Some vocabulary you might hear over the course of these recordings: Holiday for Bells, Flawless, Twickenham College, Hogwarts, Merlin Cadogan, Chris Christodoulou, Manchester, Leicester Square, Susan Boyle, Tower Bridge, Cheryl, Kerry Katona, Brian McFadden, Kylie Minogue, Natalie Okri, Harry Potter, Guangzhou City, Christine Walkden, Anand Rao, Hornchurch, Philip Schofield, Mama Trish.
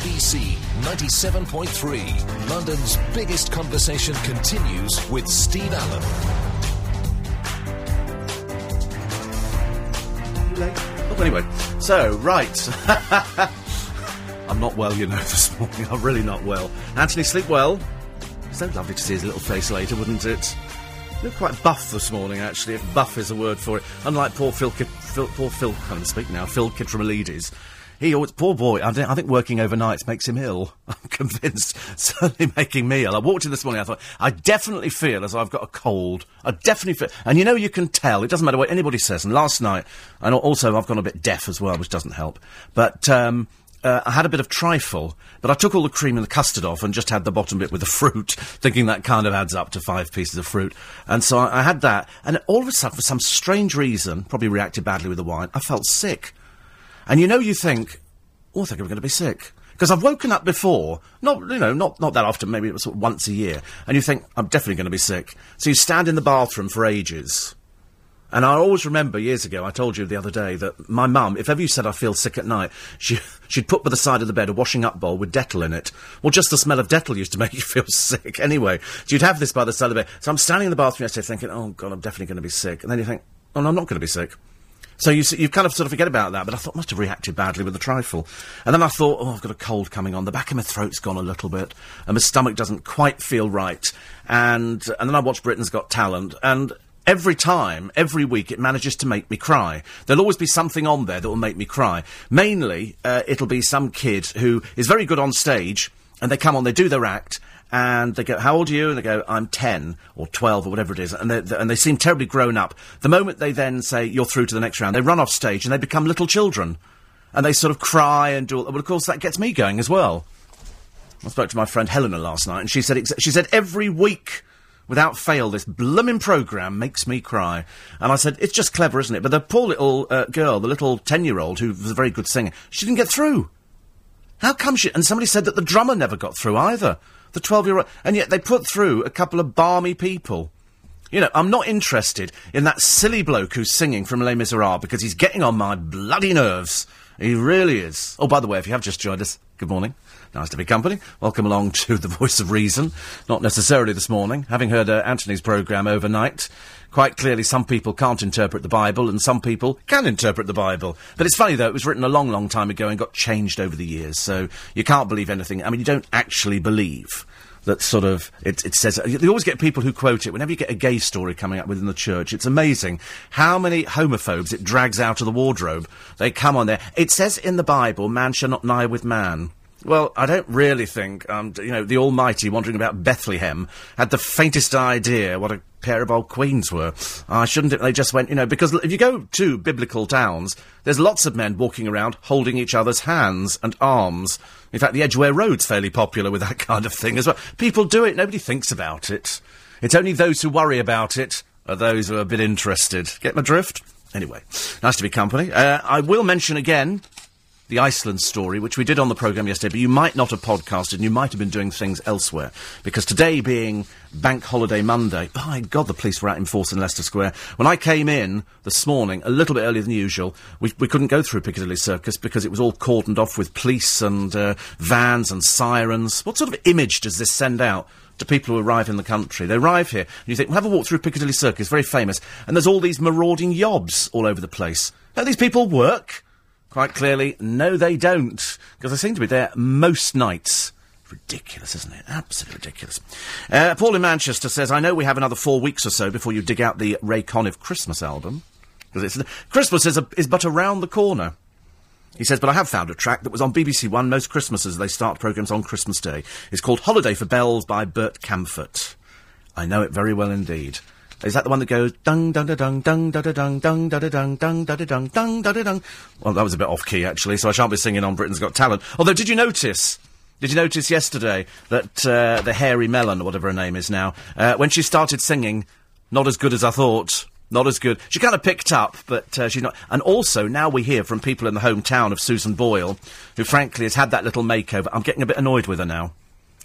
LBC 97.3. London's biggest conversation continues with Steve Allen. Oh, anyway, so, right. I'm not well, you know, this morning. I'm really not well. Anthony, sleep well. It's so lovely to see his little face later, wouldn't it? You look quite buff this morning, actually, if buff is a word for it. Unlike poor Phil, I can't speak now, Phil Kitrimeladies. He always, poor boy, I think working overnight makes him ill. I'm convinced, certainly making me ill. I walked in this morning, I thought, I definitely feel as I've got a cold. I definitely feel, and you know you can tell, it doesn't matter what anybody says. And last night, and also I've gone a bit deaf as well, which doesn't help. But, I had a bit of trifle, but I took all the cream and the custard off and just had the bottom bit with the fruit, thinking that kind of adds up to 5 pieces of fruit. And so I had that, and all of a sudden, for some strange reason, probably reacted badly with the wine, I felt sick. And you know you think, oh, I think I'm going to be sick. Because I've woken up before, not that often, maybe it was sort of once a year, and you think, I'm definitely going to be sick. So you stand in the bathroom for ages. And I always remember years ago, I told you the other day, that my mum, if ever you said I feel sick at night, she'd put by the side of the bed a washing-up bowl with Dettol in it. Well, just the smell of Dettol used to make you feel sick anyway. So you'd have this by the side of the bed. So I'm standing in the bathroom yesterday thinking, oh, God, I'm definitely going to be sick. And then you think, oh, no, I'm not going to be sick. So you kind of sort of forget about that, but I thought I must have reacted badly with the trifle. And then I thought, oh, I've got a cold coming on. The back of my throat's gone a little bit, and my stomach doesn't quite feel right. And then I watched Britain's Got Talent, and... every time, every week, it manages to make me cry. There'll always be something on there that will make me cry. Mainly, it'll be some kid who is very good on stage, and they come on, they do their act, and they go, how old are you? And they go, I'm 10, or 12, or whatever it is, and they seem terribly grown up. The moment they then say, you're through to the next round, they run off stage, and they become little children. And they sort of cry and do all that. Well, of course, that gets me going as well. I spoke to my friend Helena last night, and she said every week... without fail, this blooming programme makes me cry. And I said, it's just clever, isn't it? But the poor little girl, the little 10-year-old who was a very good singer, she didn't get through. How come she... And somebody said that the drummer never got through either. The 12-year-old... And yet they put through a couple of balmy people. You know, I'm not interested in that silly bloke who's singing from Les Miserables because he's getting on my bloody nerves. He really is. Oh, by the way, if you have just joined us, good morning. Nice to be company. Welcome along to The Voice of Reason. Not necessarily this morning. Having heard Anthony's programme overnight, quite clearly some people can't interpret the Bible and some people can interpret the Bible. But it's funny, though, it was written a long, long time ago and got changed over the years, so you can't believe anything. I mean, you don't actually believe that sort of... It says... You always get people who quote it. Whenever you get a gay story coming up within the church, it's amazing how many homophobes it drags out of the wardrobe. They come on there. It says in the Bible, man shall not lie with man. Well, I don't really think, the Almighty wandering about Bethlehem had the faintest idea what a pair of old queens were. I shouldn't have, they just went, because if you go to biblical towns, there's lots of men walking around holding each other's hands and arms. In fact, the Edgware Road's fairly popular with that kind of thing as well. People do it, nobody thinks about it. It's only those who worry about it are those who are a bit interested. Get my drift? Anyway, nice to be company. I will mention again... the Iceland story, which we did on the programme yesterday, but you might not have podcasted and you might have been doing things elsewhere. Because today being Bank Holiday Monday, by God, the police were out in force in Leicester Square. When I came in this morning, a little bit earlier than usual, we couldn't go through Piccadilly Circus because it was all cordoned off with police and vans and sirens. What sort of image does this send out to people who arrive in the country? They arrive here, and you think, we'll have a walk through Piccadilly Circus, very famous, and there's all these marauding yobs all over the place. Don't these people work? Quite clearly, no, they don't, because they seem to be there most nights. Ridiculous, isn't it? Absolutely ridiculous. Paul in Manchester says, I know we have another 4 weeks or so before you dig out the Ray Conniff Christmas album, because Christmas is but around the corner. He says, but I have found a track that was on BBC One most Christmases. They start programmes on Christmas Day. It's called Holiday for Bells by Bert Kaempfert. I know it very well indeed. Is that the one that goes dung da da dung dung da da dung dung da da dung dung da da dung dung da da dung? Well, that was a bit off key actually, so I shan't be singing on Britain's Got Talent. Although, did you notice yesterday that the Hairy Melon, or whatever her name is now, when she started singing, not as good as I thought. Not as good. She kind of picked up, but she's not... And also, now we hear from people in the hometown of Susan Boyle, who frankly has had that little makeover. I'm getting a bit annoyed with her now.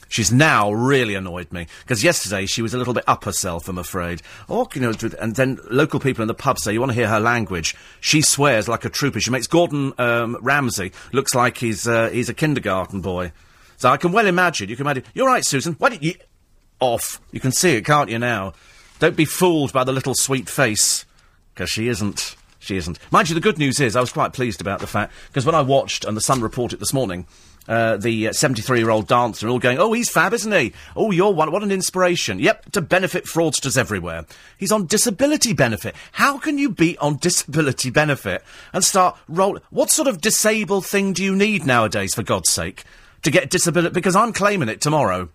She's now really annoyed me, because yesterday she was a little bit up herself, I'm afraid. Or, you know, and then local people in the pub say, you want to hear her language. She swears like a trooper. She makes Gordon Ramsay looks like he's a kindergarten boy. So I can well imagine, you can imagine... You're right, Susan, why don't you... Off. You can see it, can't you, now? Don't be fooled by the little sweet face, because she isn't. She isn't. Mind you, the good news is, I was quite pleased about the fact, because when I watched, and The Sun reported this morning... the 73-year-old dancer, all going, oh, he's fab, isn't he? Oh, you're one. What an inspiration. Yep, to benefit fraudsters everywhere. He's on disability benefit. How can you be on disability benefit and start roll? What sort of disabled thing do you need nowadays, for God's sake, to get disability? Because I'm claiming it tomorrow.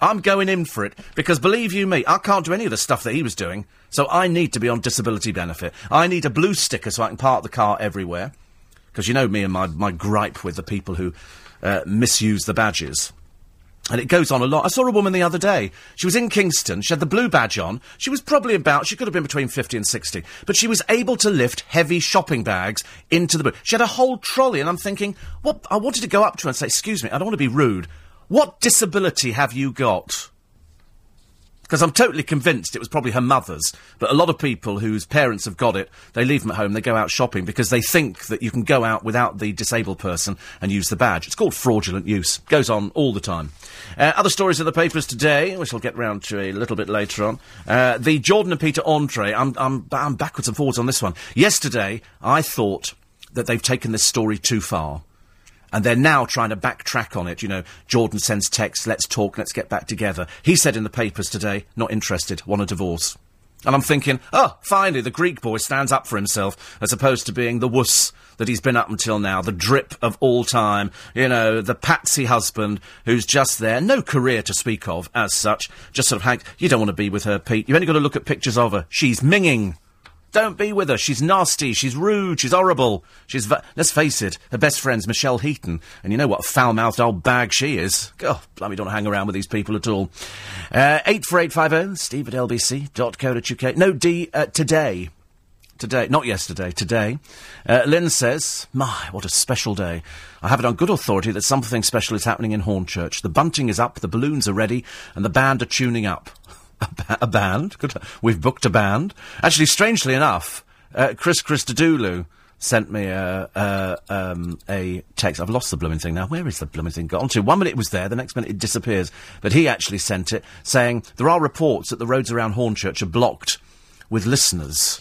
I'm going in for it. Because believe you me, I can't do any of the stuff that he was doing. So I need to be on disability benefit. I need a blue sticker so I can park the car everywhere. Because you know me and my gripe with the people who... misuse the badges. And it goes on a lot. I saw a woman the other day. She was in Kingston. She had the blue badge on. She was probably about... She could have been between 50 and 60. But she was able to lift heavy shopping bags into the boot. She had a whole trolley, and I'm thinking, what? I wanted to go up to her and say, excuse me, I don't want to be rude. What disability have you got? Because I'm totally convinced it was probably her mother's. But a lot of people whose parents have got it, they leave them at home, they go out shopping because they think that you can go out without the disabled person and use the badge. It's called fraudulent use. Goes on all the time. Other stories in the papers today, which I'll get round to a little bit later on. The Jordan and Peter entree. I'm backwards and forwards on this one. Yesterday, I thought that they've taken this story too far. And they're now trying to backtrack on it. You know, Jordan sends texts, let's talk, let's get back together. He said in the papers today, not interested, want a divorce. And I'm thinking, oh, finally, the Greek boy stands up for himself, as opposed to being the wuss that he's been up until now, the drip of all time, you know, the patsy husband who's just there, no career to speak of as such, just sort of hanked. You don't want to be with her, Pete. You've only got to look at pictures of her. She's minging. Don't be with her. She's nasty. She's rude. She's horrible. She's... Let's face it, her best friend's Michelle Heaton. And you know what a foul-mouthed old bag she is. God, blimey, don't hang around with these people at all. 84850, steve at lbc.co.uk. No, D, today. Today. Not yesterday. Today. Lynn says, my, what a special day. I have it on good authority that something special is happening in Hornchurch. The bunting is up, the balloons are ready, and the band are tuning up. A band? Good. We've booked a band. Actually, strangely enough, Chris Christodoulou sent me a text. I've lost the blooming thing now. Where is the blooming thing gone to? 1 minute it was there, the next minute it disappears. But he actually sent it, saying, there are reports that the roads around Hornchurch are blocked with listeners.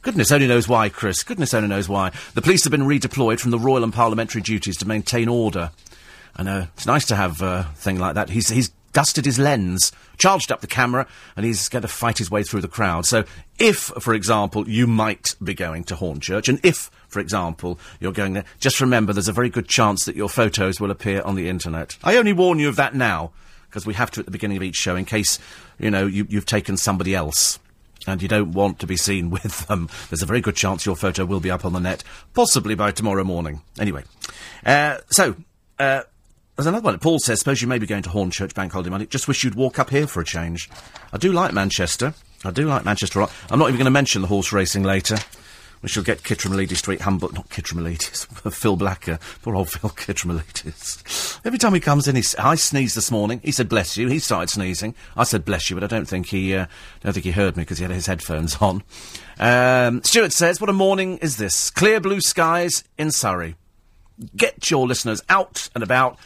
Goodness only knows why, Chris. Goodness only knows why. The police have been redeployed from the royal and parliamentary duties to maintain order. I know. It's nice to have a thing like that. He's dusted his lens, charged up the camera, and he's going to fight his way through the crowd. So if, for example, you might be going to Hornchurch, and if, for example, you're going there, just remember there's a very good chance that your photos will appear on the internet. I only warn you of that now, because we have to at the beginning of each show, in case, you know, you've taken somebody else and you don't want to be seen with them. There's a very good chance your photo will be up on the net, possibly by tomorrow morning. Anyway, there's another one. Paul says, suppose you may be going to Hornchurch Bank Holiday Monday. Just wish you'd walk up here for a change. I do like Manchester. I do like Manchester. I'm not even going to mention the horse racing later. We shall get Kitrimeladies Street, Humble... Not Kitrimeladies. Phil Blacker. Poor old Phil Kitrimeladies. Every time he comes in, I sneezed this morning. He said, bless you. He started sneezing. I said, bless you, but I don't think he heard me because he had his headphones on. Stuart says, what a morning is this? Clear blue skies in Surrey. Get your listeners out and about.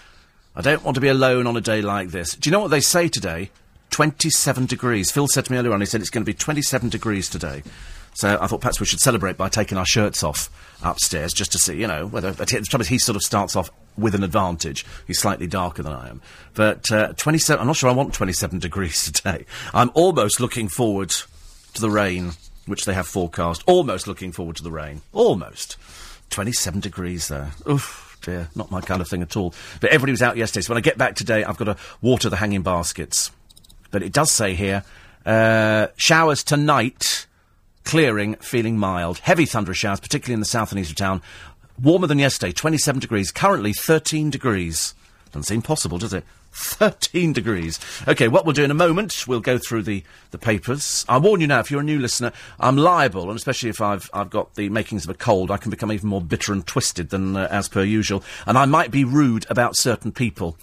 I don't want to be alone on a day like this. Do you know what they say today? 27 degrees. Phil said to me earlier on, he said it's going to be 27 degrees today. So I thought perhaps we should celebrate by taking our shirts off upstairs just to see, you know, whether... The trouble is he sort of starts off with an advantage. He's slightly darker than I am. But 27... I'm not sure I want 27 degrees today. I'm almost looking forward to the rain, which they have forecast. Almost looking forward to the rain. Almost. 27 degrees, though. Oof. Yeah, not my kind of thing at all. But everybody was out yesterday, so when I get back today, I've got to water the hanging baskets. But it does say here, showers tonight, clearing, feeling mild. Heavy thunderous showers, particularly in the south and east of town. Warmer than yesterday, 27 degrees. Currently, 13 degrees. Doesn't seem possible, does it? 13 degrees. OK, what we'll do in a moment, we'll go through the papers. I warn you now, if you're a new listener, I'm liable, and especially if I've got the makings of a cold, I can become even more bitter and twisted than as per usual, and I might be rude about certain people.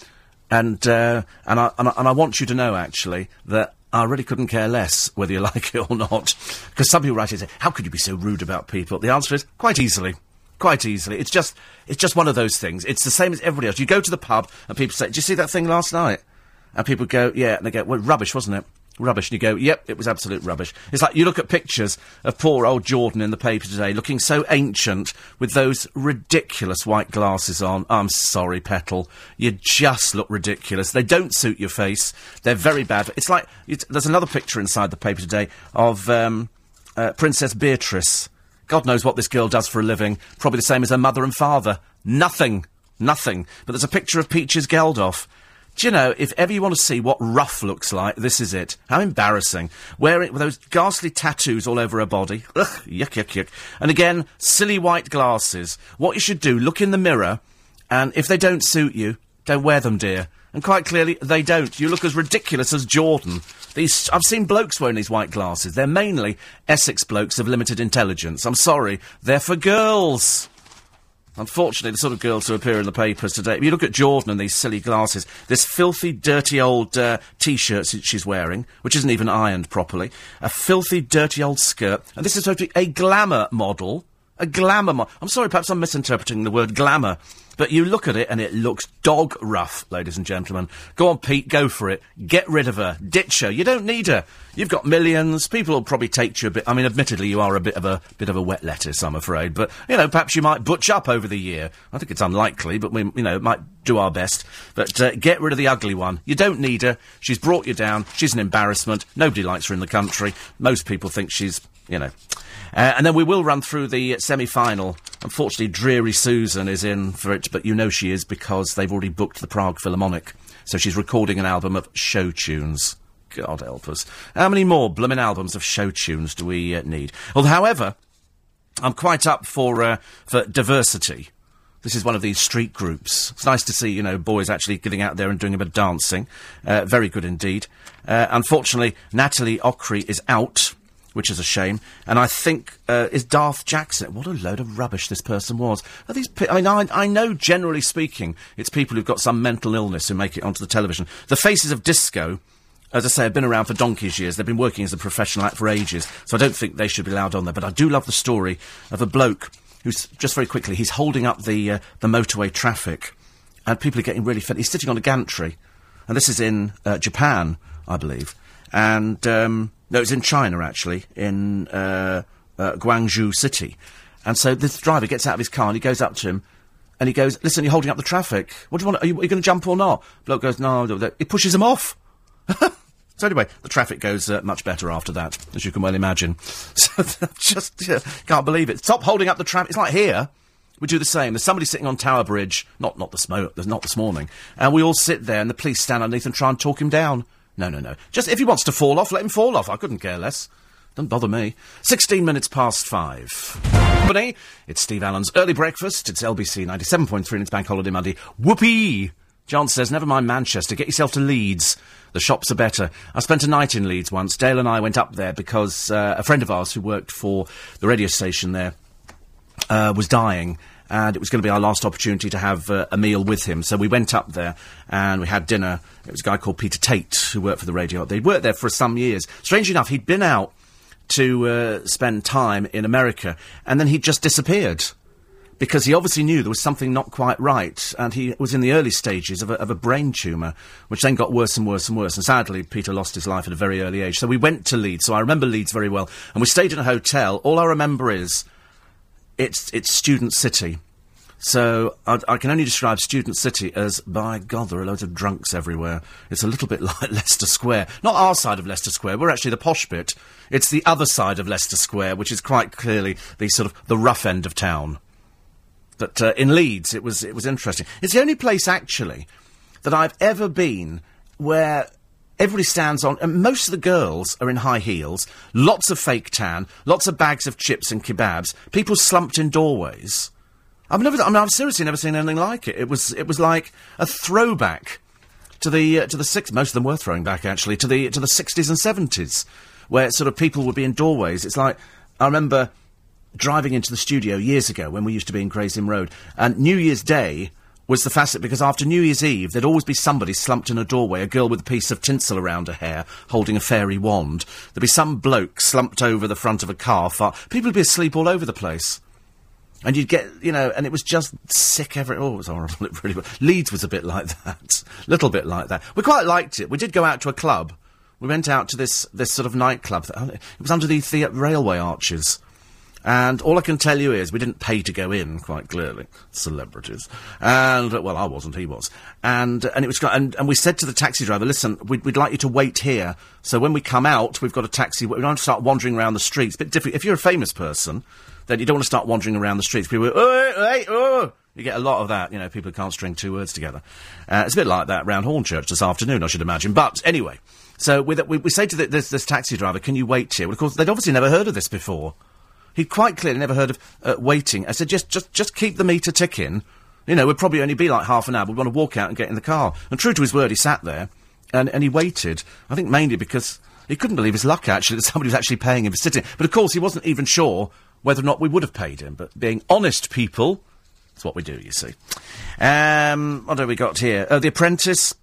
And I want you to know, actually, that I really couldn't care less whether you like it or not. Because some people write it and say, how could you be so rude about people? The answer is, quite easily. Quite easily. It's just one of those things. It's the same as everybody else. You go to the pub and people say, did you see that thing last night? And people go, yeah. And they go, well, rubbish, wasn't it? Rubbish. And you go, yep, it was absolute rubbish. It's like you look at pictures of poor old Jordan in the paper today looking so ancient with those ridiculous white glasses on. I'm sorry, Petal. You just look ridiculous. They don't suit your face. They're very bad. It's like, there's another picture inside the paper today of Princess Beatrice. God knows what this girl does for a living. Probably the same as her mother and father. Nothing. Nothing. But there's a picture of Peaches Geldof. Do you know, if ever you want to see what rough looks like, this is it. How embarrassing. Wearing those ghastly tattoos all over her body. Ugh, yuck, yuck, yuck. And again, silly white glasses. What you should do, look in the mirror, and if they don't suit you, don't wear them, dear. And quite clearly, they don't. You look as ridiculous as Jordan. I've seen blokes wearing these white glasses. They're mainly Essex blokes of limited intelligence. I'm sorry, they're for girls. Unfortunately, the sort of girls who appear in the papers today... You look at Jordan and these silly glasses, this filthy, dirty old T-shirt she's wearing, which isn't even ironed properly, a filthy, dirty old skirt, and this is supposed to be a glamour model. A glamour model. I'm sorry, perhaps I'm misinterpreting the word glamour, but you look at it and it looks dog rough, ladies and gentlemen. Go on, Pete, go for it. Get rid of her. Ditch her. You don't need her. You've got millions. People will probably take you a bit... I mean, admittedly, you are a bit of a wet lettuce, I'm afraid. But, you know, perhaps you might butch up over the year. I think it's unlikely, but we, you know, might do our best. But get rid of the ugly one. You don't need her. She's brought you down. She's an embarrassment. Nobody likes her in the country. Most people think she's, you know... and then we will run through the semi-final. Unfortunately, Dreary Susan is in for it, but you know she is because they've already booked the Prague Philharmonic. So she's recording an album of show tunes. God help us. How many more bloomin' albums of show tunes do we need? Well, however, I'm quite up for diversity. This is one of these street groups. It's nice to see, you know, boys actually getting out there and doing a bit of dancing. Very good indeed. Unfortunately, Natalie Okri is out, which is a shame. And I think, is Darth Jackson... What a load of rubbish this person was. Are these... I know, generally speaking, it's people who've got some mental illness who make it onto the television. The Faces of Disco, as I say, have been around for donkey's years. They've been working as a professional act for ages, so I don't think they should be allowed on there. But I do love the story of a bloke who's, just very quickly, he's holding up the motorway traffic, and people are getting really fed. He's sitting on a gantry, and this is in Japan, I believe. And... No, it's in China, actually, in Guangzhou City. And so this driver gets out of his car and he goes up to him and he goes, listen, you're holding up the traffic. What do you want? Are you going to jump or not? Bloke goes, no. It pushes him off. So anyway, the traffic goes much better after that, as you can well imagine. So just can't believe it. Stop holding up the traffic. It's like here. We do the same. There's somebody sitting on Tower Bridge, not this morning, and we all sit there and the police stand underneath and try and talk him down. No. Just if he wants to fall off, let him fall off. I couldn't care less. Doesn't bother me. 5:16. Company, it's Steve Allen's Early Breakfast. It's LBC 97.3 and it's Bank Holiday Monday. Whoopee! John says, never mind Manchester, get yourself to Leeds. The shops are better. I spent a night in Leeds once. Dale and I went up there because a friend of ours who worked for the radio station there was dying. And it was going to be our last opportunity to have a meal with him. So we went up there and we had dinner. It was a guy called Peter Tate who worked for the radio. They'd worked there for some years. Strangely enough, he'd been out to spend time in America and then he just disappeared because he obviously knew there was something not quite right and he was in the early stages of a brain tumour, which then got worse and worse and worse. And sadly, Peter lost his life at a very early age. So we went to Leeds. So I remember Leeds very well. And we stayed in a hotel. All I remember is... It's Student City. So I can only describe Student City as, by God, there are loads of drunks everywhere. It's a little bit like Leicester Square. Not our side of Leicester Square. We're actually the posh bit. It's the other side of Leicester Square, which is quite clearly the sort of the rough end of town. But in Leeds, it was interesting. It's the only place, actually, that I've ever been where... Everybody stands on, and most of the girls are in high heels, lots of fake tan, lots of bags of chips and kebabs, people slumped in doorways. I've seriously never seen anything like it. It was like a throwback to most of them were throwing back, actually, to the 60s and 70s, where sort of people would be in doorways. It's like, I remember driving into the studio years ago when we used to be in Gray's Inn Road, and New Year's Day... was the facet, because after New Year's Eve, there'd always be somebody slumped in a doorway, a girl with a piece of tinsel around her hair, holding a fairy wand. There'd be some bloke slumped over the front of a car. People would be asleep all over the place. And you'd get, you know, and it was just sick it was horrible, it really was. Leeds was a bit like that. Little bit like that. We quite liked it. We did go out to a club. We went out to this sort of nightclub. It was underneath the railway arches. And all I can tell you is we didn't pay to go in, quite clearly. Celebrities. And, well, I wasn't, he was. And it was, and we said to the taxi driver, listen, we'd like you to wait here. So when we come out, we've got a taxi. We don't want to start wandering around the streets. A bit difficult. If you're a famous person, then you don't want to start wandering around the streets. People go, oh. You get a lot of that, you know, people who can't string two words together. It's a bit like that round Hornchurch this afternoon, I should imagine. But, anyway. So we say to this taxi driver, can you wait here? Well, of course, they'd obviously never heard of this before. He'd quite clearly never heard of waiting. I said, just keep the meter ticking. You know, we'd probably only be like half an hour. We'd want to walk out and get in the car. And true to his word, he sat there and he waited. I think mainly because he couldn't believe his luck, actually, that somebody was actually paying him for sitting. But, of course, he wasn't even sure whether or not we would have paid him. But being honest people, that's what we do, you see. What have we got here? The Apprentice.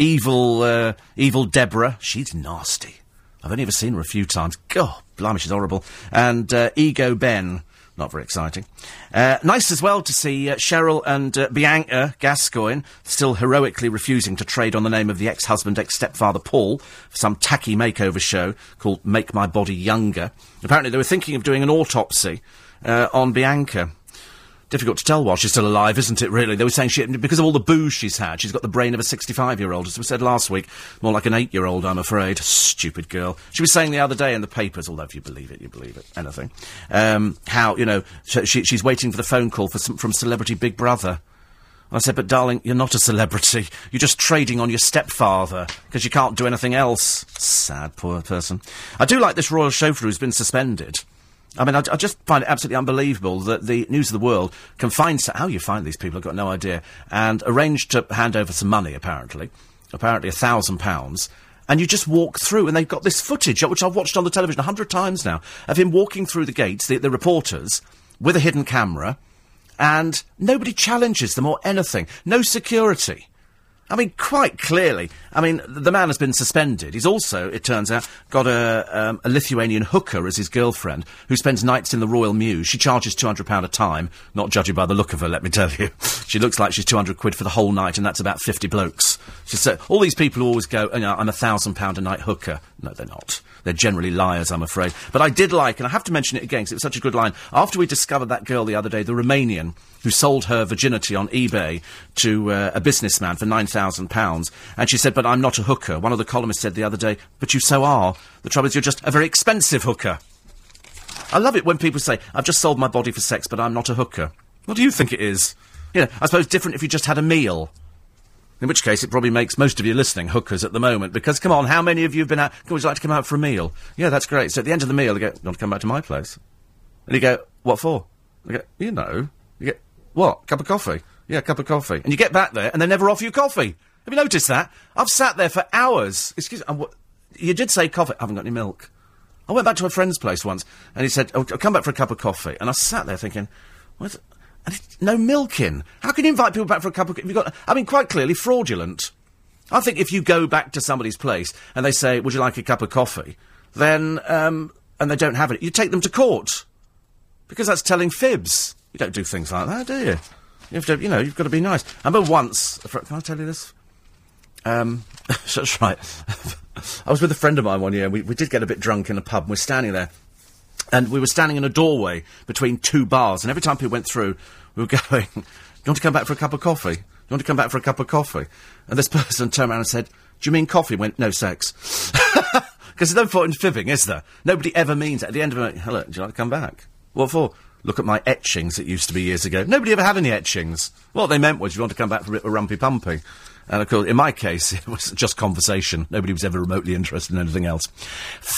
Evil Deborah. She's nasty. I've only ever seen her a few times. God, blimey, she's horrible. And Ego Ben. Not very exciting. Nice as well to see Cheryl and Bianca Gascoigne still heroically refusing to trade on the name of the ex-husband, ex-stepfather Paul for some tacky makeover show called Make My Body Younger. Apparently they were thinking of doing an autopsy on Bianca. Difficult to tell while she's still alive, isn't it, really? They were saying because of all the booze she's had, she's got the brain of a 65-year-old, as we said last week. More like an 8-year-old, I'm afraid. Stupid girl. She was saying the other day in the papers, although if you believe it, you believe it, anything, how, you know, she's waiting for the phone call from Celebrity Big Brother. And I said, but darling, you're not a celebrity. You're just trading on your stepfather, because you can't do anything else. Sad, poor person. I do like this royal chauffeur who's been suspended. I mean, I just find it absolutely unbelievable that the News of the World can find... How you find these people, I've got no idea. And arrange to hand over some money, apparently. Apparently £1,000. And you just walk through, and they've got this footage, which I've watched on the television 100 times now, of him walking through the gates, the reporters, with a hidden camera, and nobody challenges them or anything. No security. I mean, quite clearly. I mean, the man has been suspended. He's also, it turns out, got a Lithuanian hooker as his girlfriend who spends nights in the Royal Mews. She charges £200 a time, not judging by the look of her, let me tell you. She looks like she's £200 for the whole night, and that's about 50 blokes. All these people who always go, oh, no, I'm a £1,000 a night hooker. No, they're not. They're generally liars, I'm afraid. But I did like, and I have to mention it again because it was such a good line, after we discovered that girl the other day, the Romanian, who sold her virginity on eBay to a businessman for £9,000, and she said, but I'm not a hooker. One of the columnists said the other day, but you so are. The trouble is you're just a very expensive hooker. I love it when people say, I've just sold my body for sex, but I'm not a hooker. What do you think it is? You know, I suppose different if you just had a meal. In which case, it probably makes most of you listening hookers at the moment, because, come on, how many of you have been out... Would you like to come out for a meal? Yeah, that's great. So at the end of the meal, they go, you want to come back to my place? And you go, what for? They go, you know. You get, what, cup of coffee? Yeah, cup of coffee. And you get back there, and they never offer you coffee. Have you noticed that? I've sat there for hours. Excuse me, you did say coffee. I haven't got any milk. I went back to a friend's place once, and he said, I'll come back for a cup of coffee. And I sat there thinking, what's... And no milk in. How can you invite people back for a cup of... If you've got, I mean, quite clearly, fraudulent. I think if you go back to somebody's place and they say, would you like a cup of coffee? Then, and they don't have it, you take them to court. Because that's telling fibs. You don't do things like that, do you? You have to, you know, you've got to be nice. I remember once... Can I tell you this? That's right. I was with a friend of mine one year, and we did get a bit drunk in a pub, and we're standing there. And we were standing in a doorway between two bars, and every time people went through, we were going, do you want to come back for a cup of coffee? Do you want to come back for a cup of coffee? And this person turned around and said, do you mean coffee? Went, no sex. Because there's no point in fibbing, is there? Nobody ever means it. At the end of it, hello, do you like to come back? What for? Look at my etchings that used to be years ago. Nobody ever had any etchings. What they meant was, do you want to come back for a bit of rumpy-pumpy? And, of course, in my case, it was just conversation. Nobody was ever remotely interested in anything else.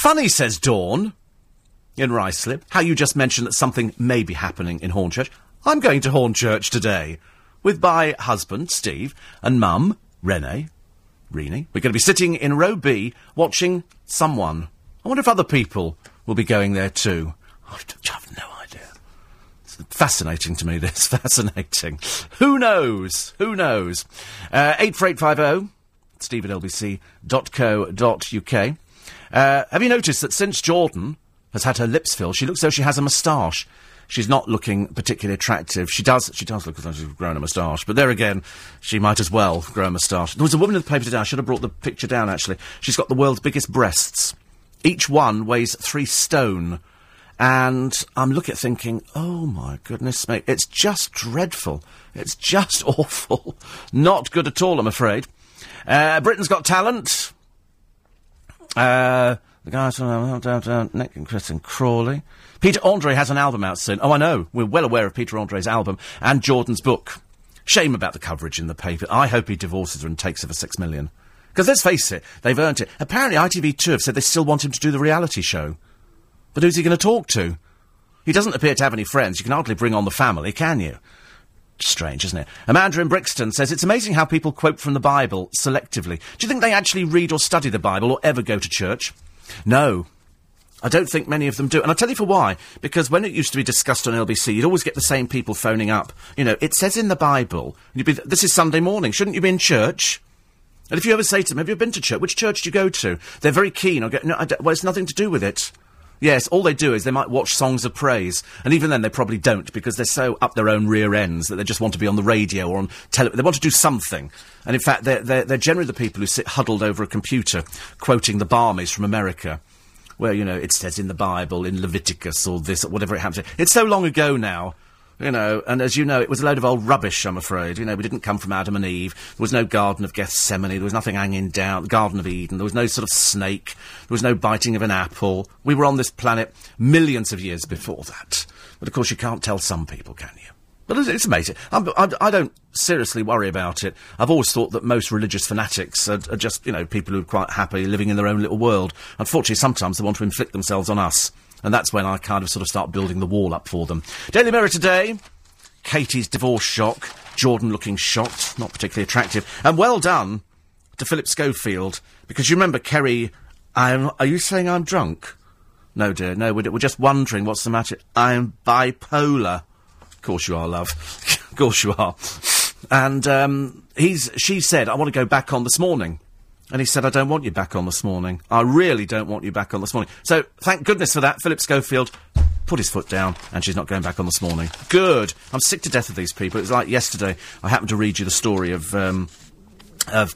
Funny, says Dawn... in Ryslip, how you just mentioned that something may be happening in Hornchurch. I'm going to Hornchurch today with my husband, Steve, and mum, Renee. We're going to be sitting in row B watching someone. I wonder if other people will be going there too. I have no idea. Fascinating to me, this. Fascinating. Who knows? Who knows? 84850, steve at lbc.co.uk. Have you noticed that since Jordan has had her lips filled, she looks as though she has a moustache? She's not looking particularly attractive. She does look as though she's grown a moustache. But there again, she might as well grow a moustache. There was a woman in the paper today. I should have brought the picture down, actually. She's got the world's biggest breasts. Each one weighs 3 stone. And I'm looking at thinking, oh, my goodness me. It's just dreadful. It's just awful. Not good at all, I'm afraid. Britain's Got Talent. The guys from Nick and Chris and Crawley. Peter Andre has an album out soon. Oh, I know. We're well aware of Peter Andre's album and Jordan's book. Shame about the coverage in the paper. I hope he divorces her and takes her for $6 million. Because let's face it, they've earned it. Apparently ITV2 have said they still want him to do the reality show. But who's he going to talk to? He doesn't appear to have any friends. You can hardly bring on the family, can you? Strange, isn't it? Amanda in Brixton says, it's amazing how people quote from the Bible selectively. Do you think they actually read or study the Bible or ever go to church? No. I don't think many of them do. And I'll tell you for why. Because when it used to be discussed on LBC, you'd always get the same people phoning up. You know, it says in the Bible. You'd be, this is Sunday morning. Shouldn't you be in church? And if you ever say to them, have you been to church? Which church do you go to? They're very keen on going, no, well, it's nothing to do with it. Yes, all they do is they might watch songs of praise. And even then, they probably don't, because they're so up their own rear ends that they just want to be on the radio or on television. They want to do something. And in fact, they're generally the people who sit huddled over a computer, quoting the Barmies from America, where, you know, it says in the Bible, in Leviticus or this, or whatever it happens to. It's so long ago now, you know, and as you know, it was a load of old rubbish, I'm afraid. You know, we didn't come from Adam and Eve. There was no Garden of Gethsemane. There was nothing hanging down. The Garden of Eden. There was no sort of snake. There was no biting of an apple. We were on this planet millions of years before that. But, of course, you can't tell some people, can you? But it's amazing. I don't seriously worry about it. I've always thought that most religious fanatics are just, you know, people who are quite happy living in their own little world. Unfortunately, sometimes they want to inflict themselves on us. And that's when I kind of sort of start building the wall up for them. Daily Mirror today. Katie's divorce shock. Jordan looking shocked. Not particularly attractive. And well done to Philip Schofield. Because you remember, Kerry, are you saying I'm drunk? No, dear, no. We're just wondering what's the matter. I'm bipolar. Of course you are, love. Of course you are. And she said, I want to go back on this morning. And he said, I don't want you back on this morning. I really don't want you back on this morning. So, thank goodness for that. Philip Schofield put his foot down, and she's not going back on this morning. Good. I'm sick to death of these people. It was like yesterday. I happened to read you the story of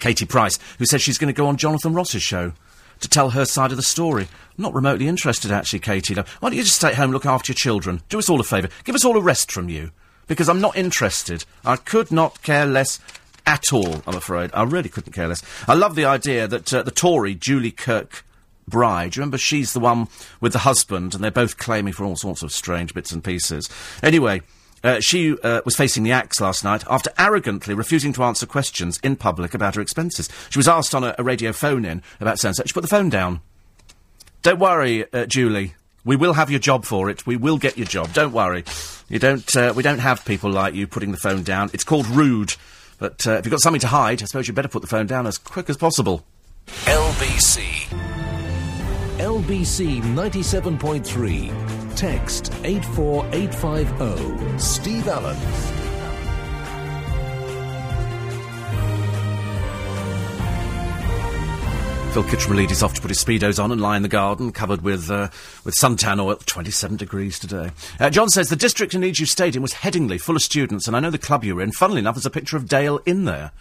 Katie Price, who said she's going to go on Jonathan Ross's show to tell her side of the story. I'm not remotely interested, actually, Katie. Why don't you just stay at home, look after your children? Do us all a favour. Give us all a rest from you. Because I'm not interested. I could not care less at all, I'm afraid. I really couldn't care less. I love the idea that the Tory, Julie Kirkbride, you remember she's the one with the husband, and they're both claiming for all sorts of strange bits and pieces. Anyway, she was facing the axe last night after arrogantly refusing to answer questions in public about her expenses. She was asked on a radio phone-in about so-and-so. She put the phone down. Don't worry, Julie. We will have your job for it. We will get your job. Don't worry. We don't have people like you putting the phone down. It's called rude. But if you've got something to hide, I suppose you'd better put the phone down as quick as possible. LBC. LBC 97.3. Text 84850. Steve Allen. Phil Kitrimeladies off to put his Speedos on and lie in the garden, covered with suntan oil. 27 degrees today. John says, the district in Eju Stadium was headingly full of students, and I know the club you were in. Funnily enough, there's a picture of Dale in there.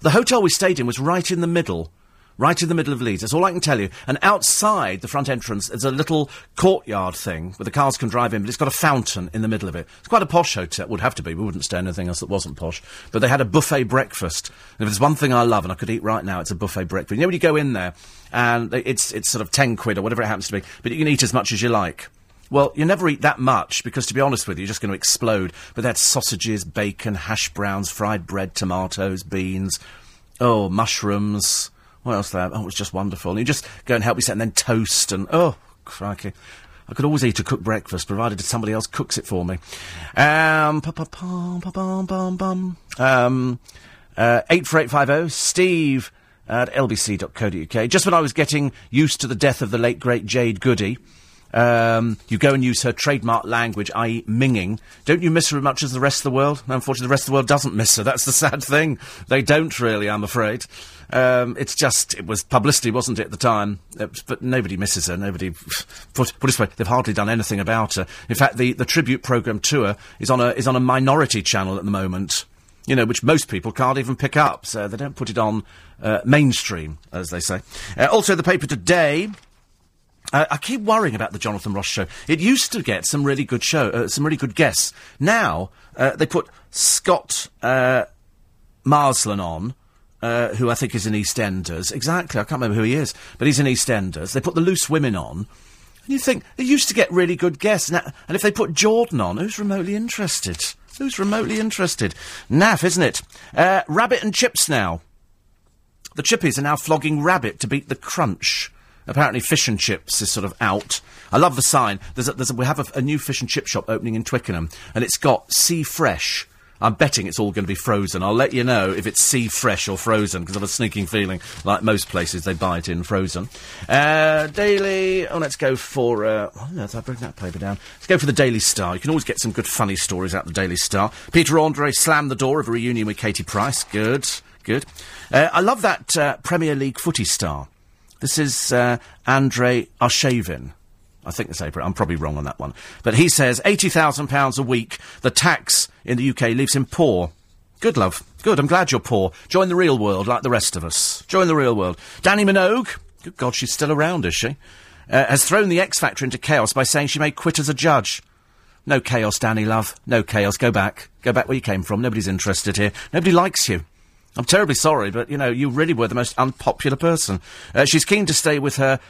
The hotel we stayed in was right in the middle of Leeds. That's all I can tell you. And outside the front entrance is a little courtyard thing where the cars can drive in, but it's got a fountain in the middle of it. It's quite a posh hotel. It would have to be. We wouldn't stay in anything else that wasn't posh. But they had a buffet breakfast. And if there's one thing I love and I could eat right now, it's a buffet breakfast. You know when you go in there and it's sort of £10 or whatever it happens to be, but you can eat as much as you like. Well, you never eat that much because, to be honest with you, you're just going to explode. But they had sausages, bacon, hash browns, fried bread, tomatoes, beans, oh, mushrooms. What else there? Oh, it was just wonderful. And you just go and help me set and then toast and, oh, crikey. I could always eat a cooked breakfast, provided somebody else cooks it for me. 84850, Steve at lbc.co.uk. Just when I was getting used to the death of the late, great Jade Goody, You go and use her trademark language, i.e. minging. Don't you miss her as much as the rest of the world? Unfortunately, the rest of the world doesn't miss her. That's the sad thing. They don't really, I'm afraid. It was publicity, wasn't it, at the time? But nobody misses her. Nobody... Put it this way, they've hardly done anything about her. In fact, the tribute programme to her is on a minority channel at the moment, you know, which most people can't even pick up. So they don't put it on mainstream, as they say. Also, the paper today... I keep worrying about the Jonathan Ross show. It used to get some really good guests. Now, they put Scott Marsland on, who I think is in EastEnders. Exactly, I can't remember who he is, but he's in EastEnders. They put the Loose Women on, and you think, they used to get really good guests. Now, and if they put Jordan on, who's remotely interested? Naff, isn't it? Rabbit and chips now. The chippies are now flogging rabbit to beat the crunch. Apparently fish and chips is sort of out. I love the sign. We have a new fish and chip shop opening in Twickenham, and it's got sea fresh. I'm betting it's all going to be frozen. I'll let you know if it's sea fresh or frozen, because I have a sneaking feeling, like most places, they buy it in frozen. Daily... Oh, let's go for... I bring that paper down. Let's go for the Daily Star. You can always get some good funny stories out of the Daily Star. Peter Andre slammed the door of a reunion with Katie Price. Good. I love that Premier League footy star. This is Andrei Arshavin. I think that's April. I'm probably wrong on that one. But he says £80,000 a week, the tax in the UK leaves him poor. Good, love. Good. I'm glad you're poor. Join the real world like the rest of us. Join the real world. Dani Minogue. Good God, she's still around, is she? Has thrown the X Factor into chaos by saying she may quit as a judge. No chaos, Dani, love. No chaos. Go back. Go back where you came from. Nobody's interested here. Nobody likes you. I'm terribly sorry, but, you know, you really were the most unpopular person. She's keen to stay with her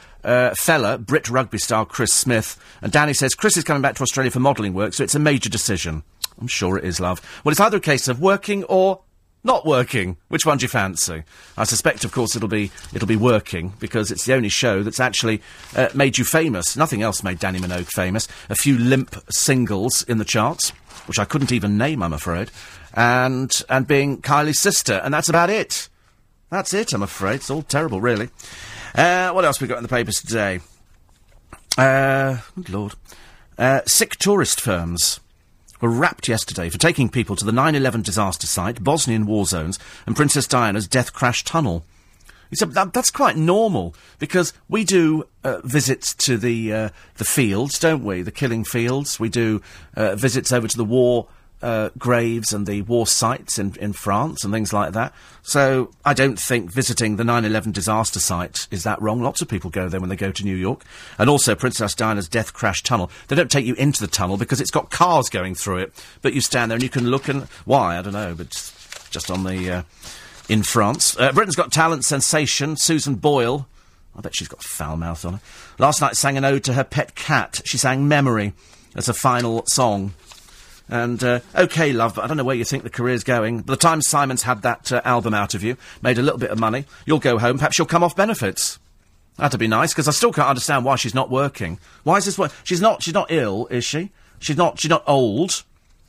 fella, Brit rugby star Chris Smith. And Danny says, Chris is coming back to Australia for modelling work, so it's a major decision. I'm sure it is, love. Well, it's either a case of working or not working. Which one do you fancy? I suspect, of course, it'll be working, because it's the only show that's actually made you famous. Nothing else made Dani Minogue famous. A few limp singles in the charts, which I couldn't even name, I'm afraid. And being Kylie's sister, and that's about it. That's it, I'm afraid. It's all terrible, really. What else we got in the papers today? Good Lord. Sick tourist firms were wrapped yesterday for taking people to the 9/11 disaster site, Bosnian war zones, and Princess Diana's death crash tunnel. Except that's quite normal, because we do visits to the fields, don't we? The killing fields. We do visits over to the war graves and the war sites in France and things like that. So I don't think visiting the 9/11 disaster site is that wrong. Lots of people go there when they go to New York. And also Princess Diana's death crash tunnel. They don't take you into the tunnel because it's got cars going through it. But you stand there and you can look and... Why? I don't know. But just on the... in France. Britain's Got Talent sensation, Susan Boyle. I bet she's got foul mouth on her. Last night sang an ode to her pet cat. She sang Memory as her final song. And, OK, love, but I don't know where you think the career's going. By the time Simon's had that album out of you, made a little bit of money, you'll go home, perhaps you'll come off benefits. That'd be nice, because I still can't understand why she's not working. Why is this work? She's not ill, is she? She's not old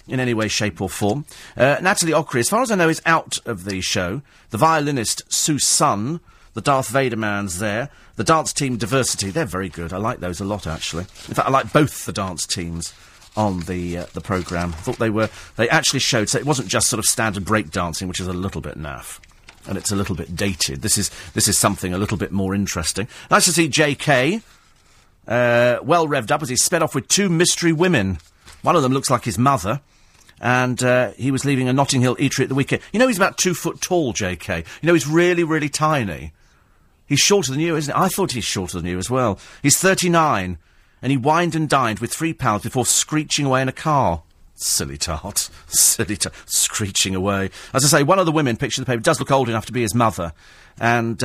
in any way, shape or form. Natalie Okri, as far as I know, is out of the show. The violinist Sue Sun, the Darth Vader man's there. The dance team Diversity, they're very good. I like those a lot, actually. In fact, I like both the dance teams on the programme. I thought they actually showed, so it wasn't just sort of standard breakdancing, which is a little bit naff. And it's a little bit dated. This is something a little bit more interesting. Nice to see JK, well revved up as he sped off with two mystery women. One of them looks like his mother, and he was leaving a Notting Hill eatery at the weekend. You know he's about 2 foot tall, JK. You know he's really, really tiny. He's shorter than you, isn't he? I thought he's shorter than you as well. He's 39. And he wined and dined with £3 before screeching away in a car. Silly tart. Silly tart. Screeching away. As I say, one of the women pictured in the paper does look old enough to be his mother. And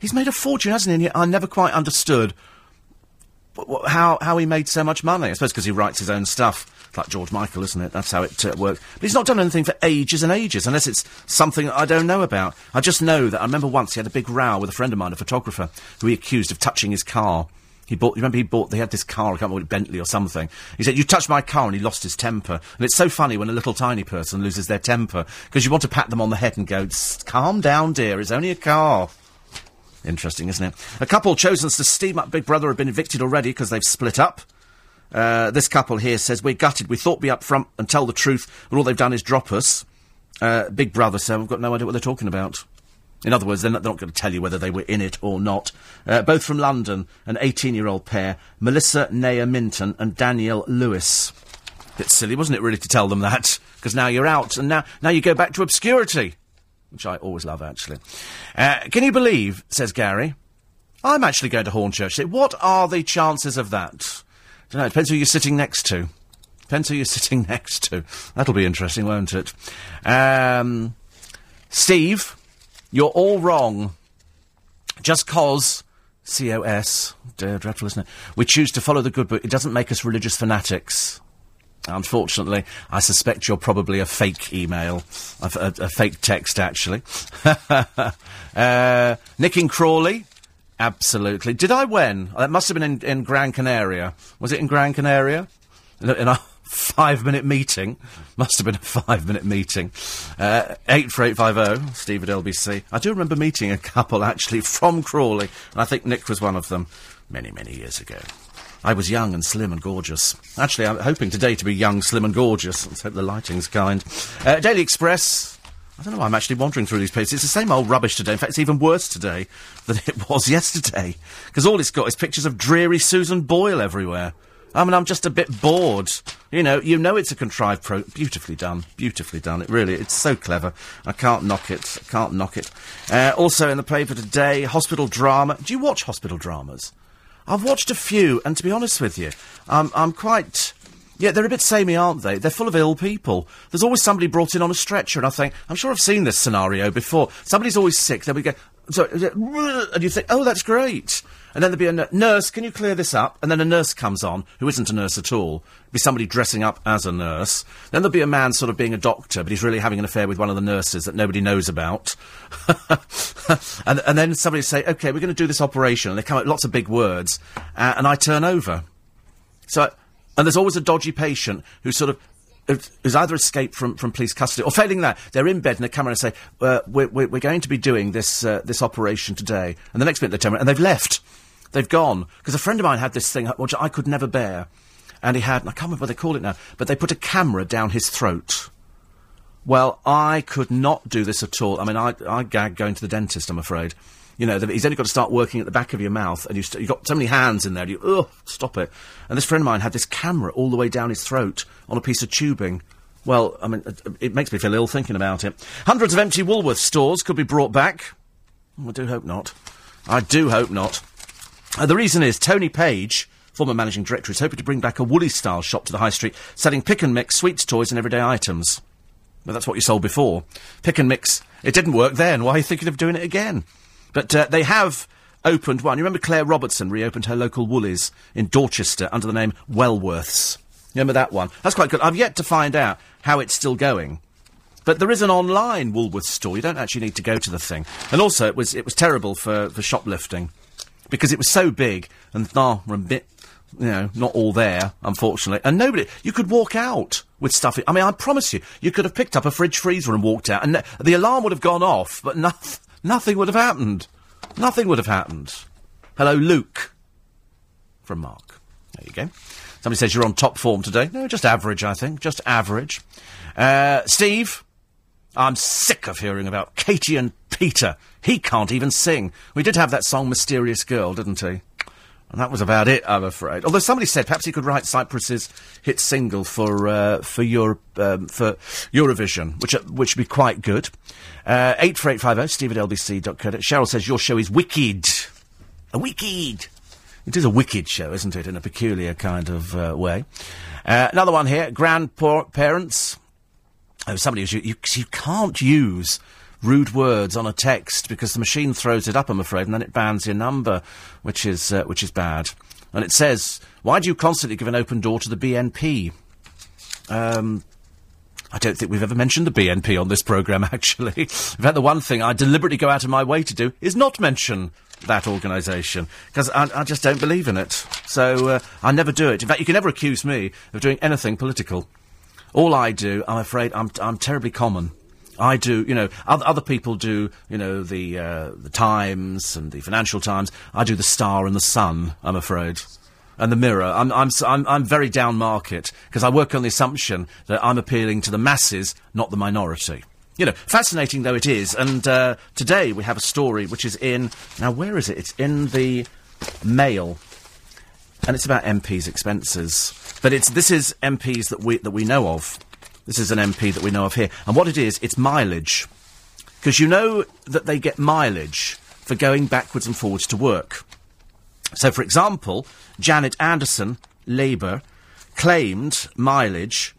he's made a fortune, hasn't he? And yet I never quite understood how he made so much money. I suppose because he writes his own stuff. It's like George Michael, isn't it? That's how it works. But he's not done anything for ages and ages, unless it's something I don't know about. I just know that I remember once he had a big row with a friend of mine, a photographer, who he accused of touching his car. They had this car, I can't remember, Bentley or something. He said, you touched my car, and he lost his temper. And it's so funny when a little tiny person loses their temper, because you want to pat them on the head and go, calm down, dear, it's only a car. Interesting, isn't it? A couple chosen to steam up Big Brother have been evicted already because they've split up. This couple here says, we're gutted, we thought we'd be up front and tell the truth, but all they've done is drop us. Big Brother, so we've got no idea what they're talking about. In other words, they're not going to tell you whether they were in it or not. Both from London, an 18-year-old pair, Melissa Naya Minton and Danielle Lewis. Bit silly, wasn't it, really, to tell them that? Because now you're out, and now you go back to obscurity. Which I always love, actually. Can you believe, says Gary, I'm actually going to Hornchurch. What are the chances of that? I don't know, it depends who you're sitting next to. Depends who you're sitting next to. That'll be interesting, won't it? Steve, you're all wrong. Just cause, C-O-S, dreadful, isn't it? We choose to follow the good book. It doesn't make us religious fanatics. Unfortunately, I suspect you're probably a fake email, a fake text, actually. Nick in Crawley? Absolutely. Did I win? That must have been in Gran Canaria. Was it in Gran Canaria? In a 5-minute meeting. Must have been a 5-minute meeting. 84850, Steve at LBC. I do remember meeting a couple, actually, from Crawley, and I think Nick was one of them many, many years ago. I was young and slim and gorgeous. Actually, I'm hoping today to be young, slim and gorgeous. Let's hope the lighting's kind. Daily Express. I don't know why I'm actually wandering through these places. It's the same old rubbish today. In fact, it's even worse today than it was yesterday. Because all it's got is pictures of dreary Susan Boyle everywhere. I mean, I'm just a bit bored. You know it's a contrived beautifully done. Beautifully done. It really, it's so clever. I can't knock it. I can't knock it. Also in the paper today, hospital drama. Do you watch hospital dramas? I've watched a few, and to be honest with you, I'm quite... Yeah, they're a bit samey, aren't they? They're full of ill people. There's always somebody brought in on a stretcher, and I think, I'm sure I've seen this scenario before. Somebody's always sick, then we go... Sorry, and you think, oh, that's great. And then there'd be a nurse, can you clear this up? And then a nurse comes on, who isn't a nurse at all. It'd be somebody dressing up as a nurse. Then there'd be a man sort of being a doctor, but he's really having an affair with one of the nurses that nobody knows about. and then somebody say, OK, we're going to do this operation. And they come up with lots of big words, and I turn over. And there's always a dodgy patient who sort of... who's either escaped from police custody, or failing that, they're in bed and they come in and say, we're going to be doing this operation today. And the next minute they turn around and they've left. They've gone. Because a friend of mine had this thing, which I could never bear. And he had, and I can't remember what they call it now, but they put a camera down his throat. Well, I could not do this at all. I mean, I gag going to the dentist, I'm afraid. You know, he's only got to start working at the back of your mouth, and you've got so many hands in there, ugh, stop it. And this friend of mine had this camera all the way down his throat on a piece of tubing. Well, I mean, it makes me feel ill thinking about it. Hundreds of empty Woolworths stores could be brought back. Oh, I do hope not. I do hope not. The reason is Tony Page, former managing director, is hoping to bring back a Woolies-style shop to the high street, selling pick and mix, sweets, toys and everyday items. Well, that's what you sold before. Pick and mix. It didn't work then. Why are you thinking of doing it again? But they have opened one. You remember Claire Robertson reopened her local Woolies in Dorchester under the name Wellworths. You remember that one? That's quite good. I've yet to find out how it's still going. But there is an online Woolworths store. You don't actually need to go to the thing. And also, it was terrible for shoplifting because it was so big and a bit, you know, not all there, unfortunately. And nobody... You could walk out with stuff... I mean, I promise you could have picked up a fridge freezer and walked out, and the alarm would have gone off, but Nothing would have happened. Nothing would have happened. Hello, Luke. From Mark. There you go. Somebody says you're on top form today. No, just average, I think. Just average. Steve, I'm sick of hearing about Katie and Peter. He can't even sing. We did have that song Mysterious Girl, didn't he? And that was about it, I'm afraid. Although somebody said perhaps he could write Cyprus's hit single for Eurovision, which would be quite good. 84850, Steve at LBC.co.uk. Cheryl says your show is wicked. A wicked. It is a wicked show, isn't it? In a peculiar kind of way. Another one here. Grandparents. Oh, somebody who's you can't use rude words on a text because the machine throws it up, I'm afraid, and then it bans your number, which is bad. And it says, why do you constantly give an open door to the BNP? I don't think we've ever mentioned the BNP on this programme, actually. In fact, the one thing I deliberately go out of my way to do is not mention that organisation, because I just don't believe in it. So I never do it. In fact, you can never accuse me of doing anything political. All I do, I'm afraid, I'm terribly common. I do, you know, other people do, you know, the Times and the Financial Times. I do the Star and the Sun, I'm afraid, and the Mirror. I'm very down market because I work on the assumption that I'm appealing to the masses, not the minority. You know, fascinating though it is. And today we have a story which is in, now where is it? It's in the Mail, and it's about MPs' expenses. But this is MPs that we know of. This is an MP that we know of here. And what it is, it's mileage. Because you know that they get mileage for going backwards and forwards to work. So, for example, Janet Anderson, Labour, claimed mileage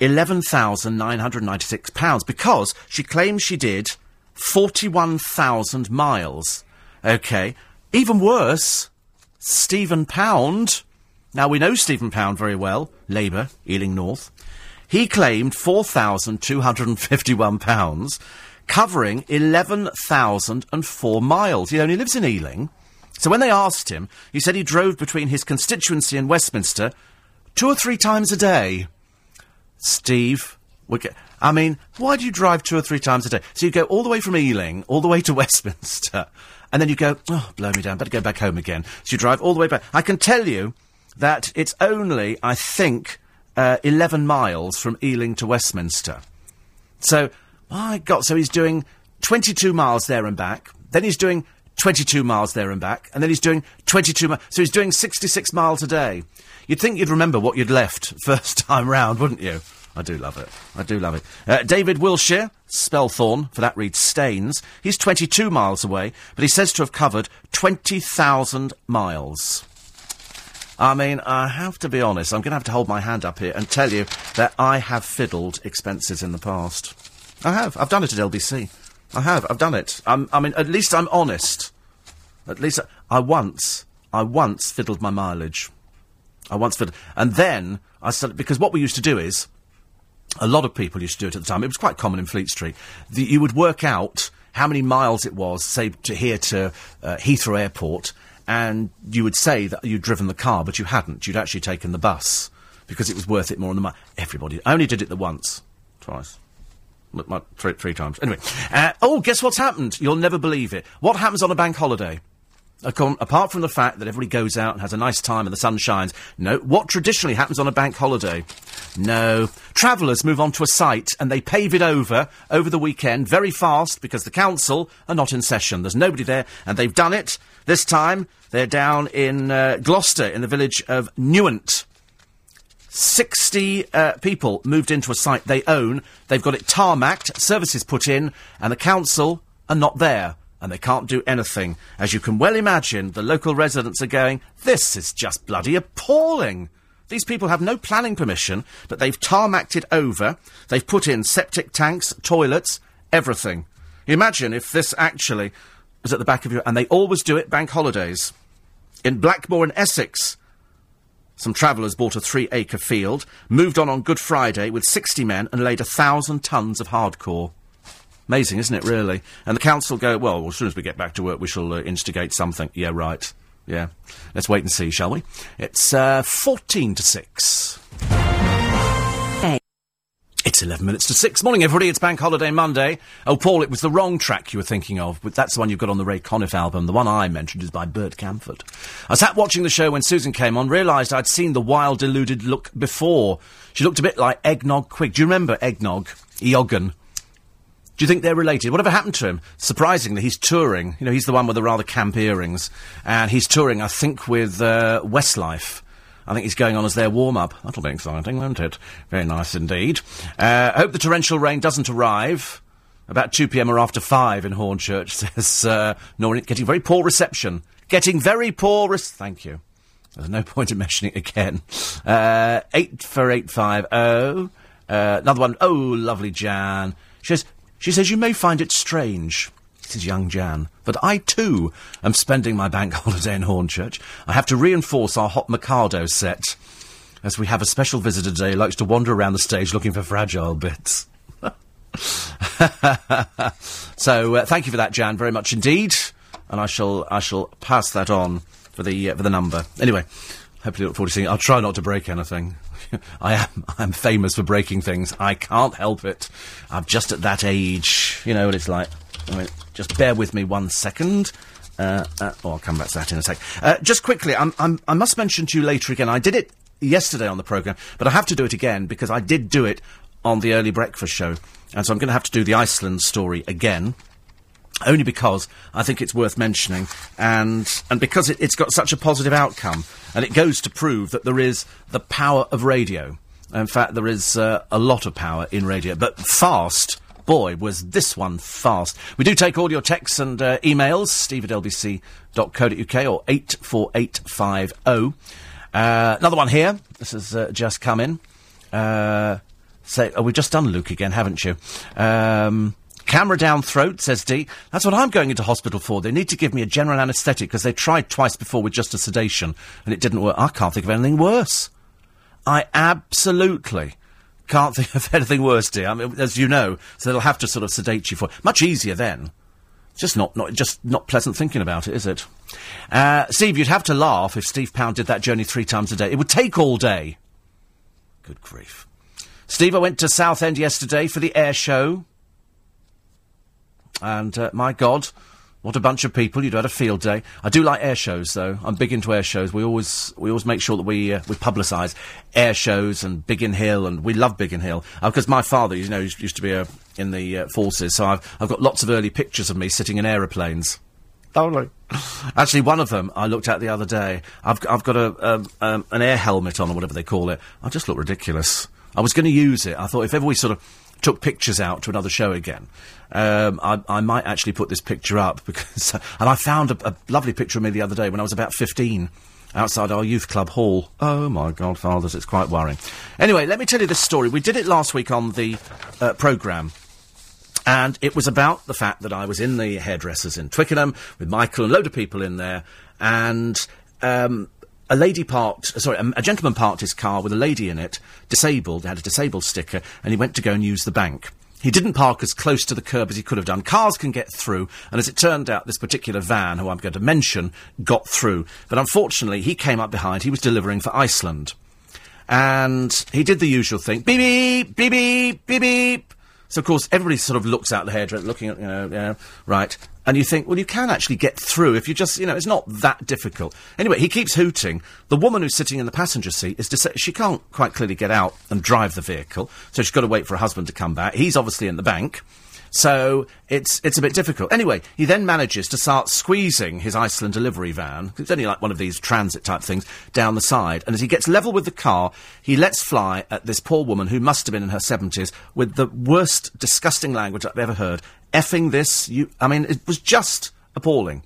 £11,996 because she claims she did 41,000 miles. OK. Even worse, Stephen Pound. Now, we know Stephen Pound very well. Labour, Ealing North. He claimed £4,251, covering 11,004 miles. He only lives in Ealing. So when they asked him, he said he drove between his constituency and Westminster 2 or 3 times a day. Steve, I mean, why do you drive 2 or 3 times a day? So you go all the way from Ealing, all the way to Westminster, and then you go, oh, blow me down, better go back home again. So you drive all the way back. I can tell you that it's only, I think, 11 miles from Ealing to Westminster. So, my God, so he's doing 22 miles there and back, then he's doing 22 miles there and back, and then he's doing 22 miles, so he's doing 66 miles a day. You'd think you'd remember what you'd left first time round, wouldn't you? I do love it. I do love it. David Wilshire, Spelthorne, for that reads Staines, he's 22 miles away, but he says to have covered 20,000 miles. I mean, I have to be honest, I'm going to have to hold my hand up here and tell you that I have fiddled expenses in the past. I have. I've done it at LBC. I have. I've done it. I mean, at least I'm honest. At least I once fiddled my mileage. I once fiddled. And then I started, because what we used to do is, a lot of people used to do it at the time, it was quite common in Fleet Street, you would work out how many miles it was, say, to here to Heathrow Airport, and you would say that you'd driven the car, but you hadn't. You'd actually taken the bus, because it was worth it more on the money. Everybody. I only did it twice. Three times. Anyway. Guess what's happened? You'll never believe it. What happens on a bank holiday? Apart from the fact that everybody goes out and has a nice time and the sun shines. No. What traditionally happens on a bank holiday? No. Travellers move on to a site and they pave it over the weekend very fast because the council are not in session. There's nobody there and they've done it. This time they're down in Gloucester in the village of Newent. 60 people moved into a site they own. They've got it tarmacked, services put in, and the council are not there. And they can't do anything. As you can well imagine, the local residents are going, this is just bloody appalling. These people have no planning permission, but they've tarmacked it over. They've put in septic tanks, toilets, everything. Imagine if this actually was at the back of your... And they always do it bank holidays. In Blackmoor in Essex, some travellers bought a 3-acre field, moved on Good Friday with 60 men and laid 1,000 tonnes of hardcore. Amazing, isn't it, really? And the council go, well, as soon as we get back to work, we shall instigate something. Yeah, right. Yeah. Let's wait and see, shall we? It's 14 to 6. Hey. It's 11 minutes to 6. Morning, everybody. It's Bank Holiday Monday. Oh, Paul, it was the wrong track you were thinking of, but that's the one you've got on the Ray Conniff album. The one I mentioned is by Bert Kaempfert. I sat watching the show when Susan came on, realised I'd seen the wild, deluded look before. She looked a bit like Eggnog Quig. Do you remember Eggnog? Eoghan. Do you think they're related? Whatever happened to him? Surprisingly, he's touring. You know, he's the one with the rather camp earrings. And he's touring, I think, with Westlife. I think he's going on as their warm-up. That'll be exciting, won't it? Very nice indeed. Hope the torrential rain doesn't arrive. About 2pm or after 5 in Hornchurch, says Noreen. Getting very poor reception. Getting very poor Thank you. There's no point in mentioning it again. 84850. Another one. Oh, lovely Jan. She says, you may find it strange, this is young Jan, but I, too, am spending my bank holiday in Hornchurch. I have to reinforce our Hot Mikado set, as we have a special visitor today who likes to wander around the stage looking for fragile bits. So, thank you for that, Jan, very much indeed, and I shall pass that on for the number. Anyway, Happily look forward to seeing it. I'll try not to break anything. I'm famous for breaking things. I can't help it. I'm just at that age. You know what it's like. I mean, just bear with me 1 second. I'll come back to that in a sec. Just quickly, I must mention to you later again, I did it yesterday on the programme, but I have to do it again because I did do it on the early breakfast show. And so I'm going to have to do the Iceland story again, only because I think it's worth mentioning and because it's got such a positive outcome. And it goes to prove that there is the power of radio. In fact, there is a lot of power in radio, but fast... Boy, was this one fast. We do take all your texts and emails, steve@lbc.co.uk or 84850. Another one here. This has just come in. We've just done Luke again, haven't you? Camera down throat, says D. That's what I'm going into hospital for. They need to give me a general anaesthetic because they tried twice before with just a sedation and it didn't work. I can't think of anything worse. I absolutely... can't think of anything worse, dear. I mean, as you know, so they'll have to sort of sedate you for it. Much easier then. Just not pleasant thinking about it, is it? Steve, you'd have to laugh if Steve Pound did that journey 3 times a day. It would take all day. Good grief. Steve, I went to Southend yesterday for the air show. And, my God, what a bunch of people. You'd had a field day. I do like air shows, though. I'm big into air shows. We always make sure that we publicise air shows and Biggin Hill, and we love Biggin Hill. Because my father, you know, used to be in the forces, so I've got lots of early pictures of me sitting in aeroplanes. Lovely. Actually, one of them I looked at the other day. I've got an air helmet on, or whatever they call it. I just look ridiculous. I was going to use it. I thought if ever we sort of... took pictures out to another show again. I might actually put this picture up because... and I found a lovely picture of me the other day when I was about 15 outside our youth club hall. Oh, my God, fathers, it's quite worrying. Anyway, let me tell you this story. We did it last week on the programme. And it was about the fact that I was in the hairdressers in Twickenham with Michael and a load of people in there. And a lady parked... sorry, a gentleman parked his car with a lady in it, disabled, had a disabled sticker, and he went to go and use the bank. He didn't park as close to the curb as he could have done. Cars can get through, and as it turned out, this particular van, who I'm going to mention, got through. But unfortunately, he came up behind. He was delivering for Iceland. And he did the usual thing. Beep, beep, beep, beep, beep, beep. So, of course, everybody sort of looks out the hairdresser, looking at, right... and you think, well, you can actually get through if you just, you know, it's not that difficult. Anyway, he keeps hooting. The woman who's sitting in the passenger seat is she can't quite clearly get out and drive the vehicle, so she's got to wait for her husband to come back. He's obviously in the bank, so it's a bit difficult. Anyway, he then manages to start squeezing his Iceland delivery van, it's only like one of these transit-type things, down the side. And as he gets level with the car, he lets fly at this poor woman, who must have been in her 70s, with the worst, disgusting language I've ever heard. Effing this, I mean, it was just appalling.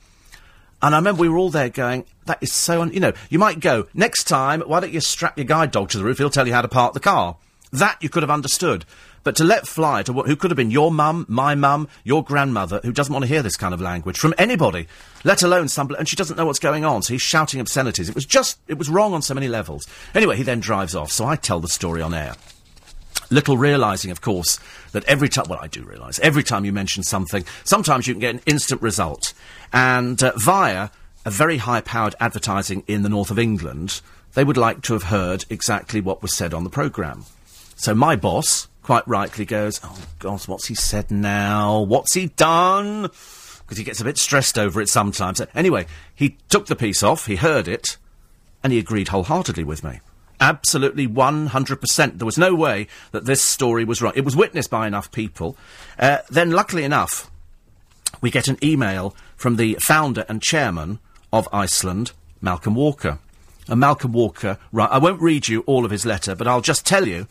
And I remember we were all there going, that is so... you know, you might go, next time, why don't you strap your guide dog to the roof, he'll tell you how to park the car. That you could have understood. But to let fly to who could have been your mum, my mum, your grandmother, who doesn't want to hear this kind of language from anybody, let alone somebody... and she doesn't know what's going on, so he's shouting obscenities. It was wrong on so many levels. Anyway, he then drives off, so I tell the story on air. Little realising, of course, that every time... well, I do realise. Every time you mention something, sometimes you can get an instant result. And via a very high-powered advertising in the north of England, they would like to have heard exactly what was said on the programme. So my boss, quite rightly, goes, oh, God, what's he said now? What's he done? Because he gets a bit stressed over it sometimes. Anyway, he took the piece off, he heard it, and he agreed wholeheartedly with me. Absolutely 100%. There was no way that this story was wrong. It was witnessed by enough people. Then, luckily enough, we get an email from the founder and chairman of Iceland, Malcolm Walker. And Malcolm Walker, right, I won't read you all of his letter, but I'll just tell you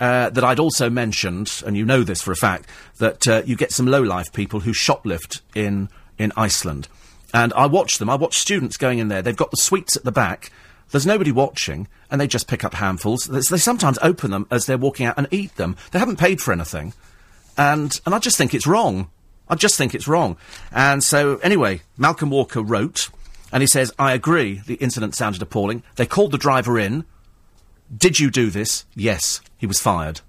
that I'd also mentioned, and you know this for a fact, that you get some low-life people who shoplift in Iceland. And I watch them. I watch students going in there. They've got the sweets at the back. There's nobody watching, and they just pick up handfuls. They sometimes open them as they're walking out and eat them. They haven't paid for anything. And I just think it's wrong. I just think it's wrong. And so, anyway, Malcolm Walker wrote, and he says, I agree, the incident sounded appalling. They called the driver in. Did you do this? Yes. He was fired.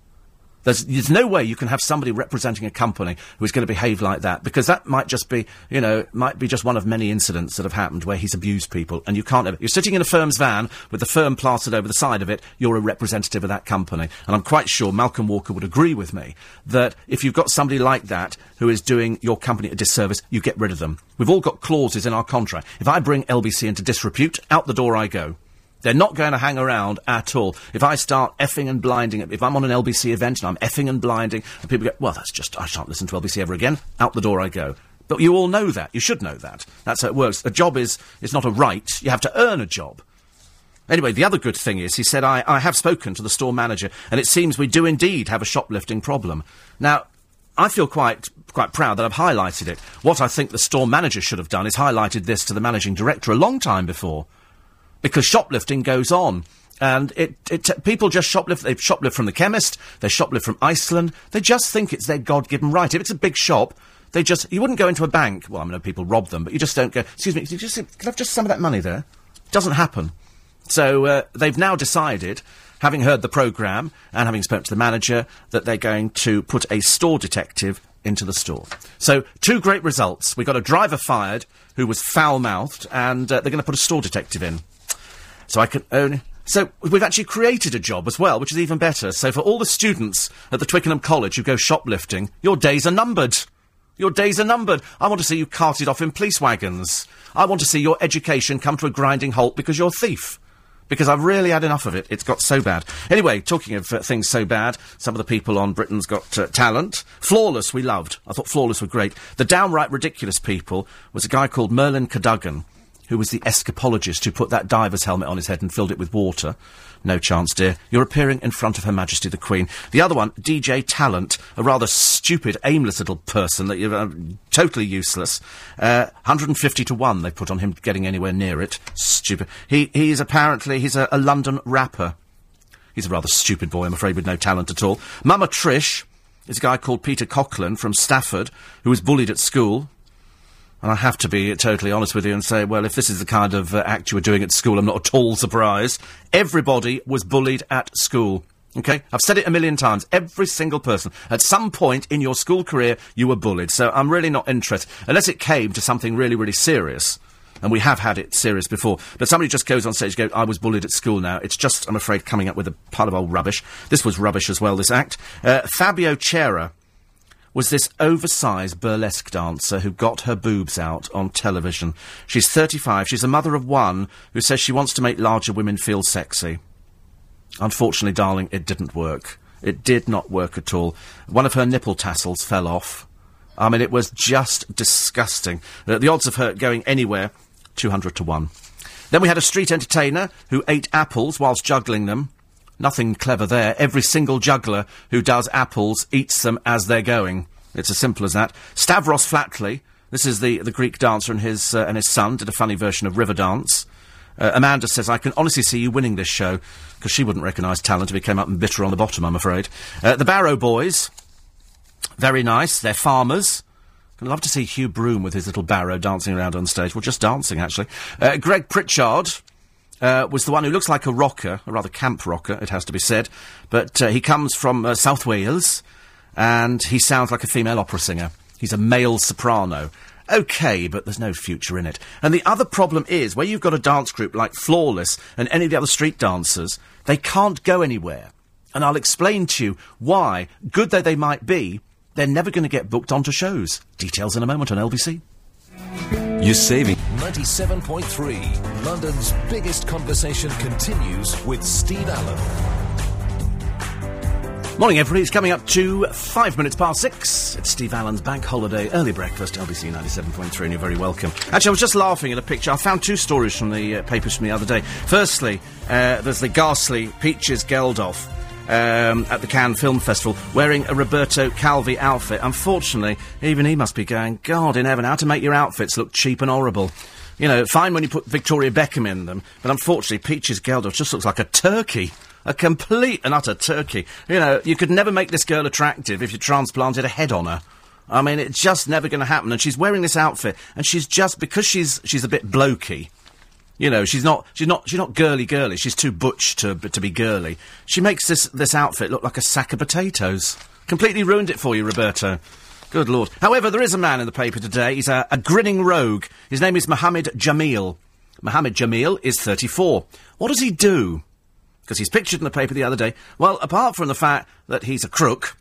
There's no way you can have somebody representing a company who is going to behave like that, because that might just be, you know, might be just one of many incidents that have happened where he's abused people, and you can't ever... You're sitting in a firm's van with the firm plastered over the side of it, you're a representative of that company. And I'm quite sure Malcolm Walker would agree with me that if you've got somebody like that who is doing your company a disservice, you get rid of them. We've all got clauses in our contract. If I bring LBC into disrepute, out the door I go. They're not going to hang around at all. If I start effing and blinding, if I'm on an LBC event and I'm effing and blinding, and people go, well, that's just, I shan't listen to LBC ever again, out the door I go. But you all know that. You should know that. That's how it works. A job is, it's not a right. You have to earn a job. Anyway, the other good thing is, he said, I have spoken to the store manager, and it seems we do indeed have a shoplifting problem. Now, I feel quite proud that I've highlighted it. What I think the store manager should have done is highlighted this to the managing director a long time before. Because shoplifting goes on, and people just shoplift. They shoplift from the chemist, they shoplift from Iceland, they just think it's their God-given right. If it's a big shop, they just... You wouldn't go into a bank, well, I know people rob them, but you just don't go, excuse me, can I have just some of that money there? Doesn't happen. So they've now decided, having heard the programme, and having spoken to the manager, that they're going to put a store detective into the store. So, two great results. We got a driver fired who was foul-mouthed, and they're going to put a store detective in. So I can only... So we've actually created a job as well, which is even better. So for all the students at the Twickenham College who go shoplifting, your days are numbered. Your days are numbered. I want to see you carted off in police wagons. I want to see your education come to a grinding halt because you're a thief. Because I've really had enough of it. It's got so bad. Anyway, talking of things so bad, some of the people on Britain's Got Talent. Flawless, we loved. I thought Flawless were great. The downright ridiculous people was a guy called Merlin Cadogan, who was the escapologist who put that diver's helmet on his head and filled it with water. No chance, dear. You're appearing in front of Her Majesty the Queen. The other one, DJ Talent, a rather stupid, aimless little person, that you're totally useless. 150 to 1 they put on him getting anywhere near it. Stupid. He's apparently, he's a London rapper. He's a rather stupid boy, I'm afraid, with no talent at all. Mama Trish is a guy called Peter Coughlin from Stafford, who was bullied at school. And I have to be totally honest with you and say, well, if this is the kind of act you were doing at school, I'm not at all surprised. Everybody was bullied at school, OK? I've said it a million times. Every single person. At some point in your school career, you were bullied. So I'm really not interested, unless it came to something really, really serious. And we have had it serious before. But somebody just goes on stage and goes, I was bullied at school now. It's just, I'm afraid, coming up with a pile of old rubbish. This was rubbish as well, this act. Fabio Chera was this oversized burlesque dancer who got her boobs out on television. She's 35. She's a mother of one who says she wants to make larger women feel sexy. Unfortunately, darling, it didn't work. It did not work at all. One of her nipple tassels fell off. I mean, it was just disgusting. The odds of her going anywhere, 200 to 1. Then we had a street entertainer who ate apples whilst juggling them. Nothing clever there. Every single juggler who does apples eats them as they're going. It's as simple as that. Stavros Flatley, this is the Greek dancer, and his son did a funny version of Riverdance. Amanda says, I can honestly see you winning this show, because she wouldn't recognise talent if it came up and bit her on the bottom, I'm afraid. The Barrow Boys, very nice. They're farmers. I'd love to see Hugh Broome with his little barrow dancing around on stage. Well, just dancing, actually. Greg Pritchard was the one who looks like a rocker, a rather camp rocker, it has to be said. But he comes from South Wales, and he sounds like a female opera singer. He's a male soprano. OK, but there's no future in it. And the other problem is, where you've got a dance group like Flawless and any of the other street dancers, they can't go anywhere. And I'll explain to you why, good though they might be, they're never going to get booked onto shows. Details in a moment on LBC. You're saving. 97.3, London's biggest conversation continues with Steve Allen. Morning, everybody. It's coming up to 6:05. It's Steve Allen's Bank Holiday Early Breakfast, LBC 97.3, and you're very welcome. Actually, I was just laughing at a picture. I found two stories from the papers from the other day. Firstly, there's the ghastly Peaches Geldof at the Cannes Film Festival, wearing a Roberto Calvi outfit. Unfortunately, even he must be going, God in heaven, how to make your outfits look cheap and horrible. You know, fine when you put Victoria Beckham in them, but unfortunately, Peaches Geldof just looks like a turkey. A complete and utter turkey. You know, you could never make this girl attractive if you transplanted a head on her. I mean, it's just never going to happen. And she's wearing this outfit, and she's just, because she's a bit blokey, You know, she's not girly. She's too butch to be girly. She makes this outfit look like a sack of potatoes. Completely ruined it for you, Roberto. Good Lord. However, there is a man in the paper today. He's a grinning rogue. His name is Mohammed Jameel. Mohammed Jameel is 34. What does he do? Because he's pictured in the paper the other day. Well, apart from the fact that he's a crook,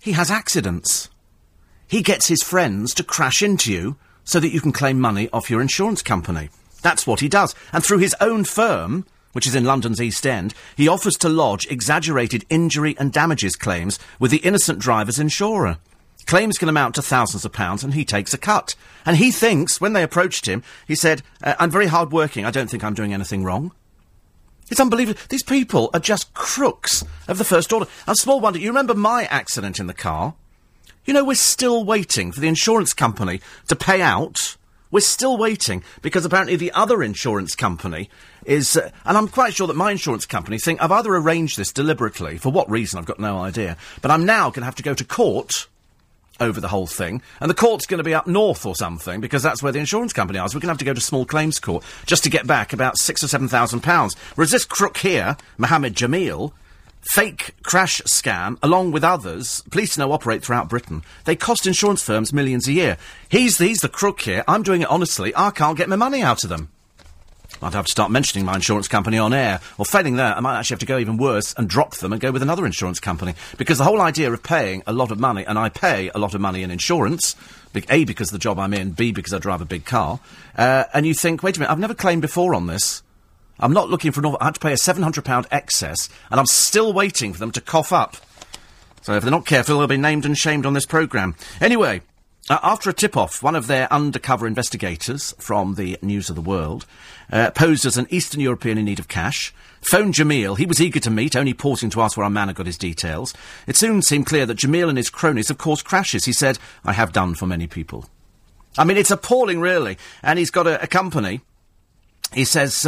he has accidents. He gets his friends to crash into you so that you can claim money off your insurance company. That's what he does. And through his own firm, which is in London's East End, he offers to lodge exaggerated injury and damages claims with the innocent driver's insurer. Claims can amount to thousands of pounds, and he takes a cut. And he thinks, when they approached him, he said, I'm very hard-working, I don't think I'm doing anything wrong. It's unbelievable. These people are just crooks of the first order. And small wonder, you remember my accident in the car? You know, we're still waiting for the insurance company to pay out. We're still waiting, because apparently the other insurance company is... and I'm quite sure that my insurance company think, I've either arranged this deliberately, for what reason, I've got no idea, but I'm now going to have to go to court over the whole thing, and the court's going to be up north or something, because that's where the insurance company is. We're going to have to go to small claims court just to get back about £6,000 or £7,000. Whereas this crook here, Mohammed Jameel, fake crash scam, along with others, police now operate throughout Britain. They cost insurance firms millions a year. He's the crook here. I'm doing it honestly. I can't get my money out of them. I'd have to start mentioning my insurance company on air. Or failing that, I might actually have to go even worse and drop them and go with another insurance company. Because the whole idea of paying a lot of money, and I pay a lot of money in insurance, A, because of the job I'm in, B, because I drive a big car, and you think, wait a minute, I've never claimed before on this. I'm not looking for I had to pay a £700 excess, and I'm still waiting for them to cough up. So if they're not careful, they'll be named and shamed on this programme. Anyway... after a tip-off, one of their undercover investigators from the News of the World posed as an Eastern European in need of cash, phoned Jameel. He was eager to meet, only pausing to ask where our man had got his details. It soon seemed clear that Jameel and his cronies have caused crashes. He said, I have done for many people. I mean, it's appalling, really. And he's got a company. He says,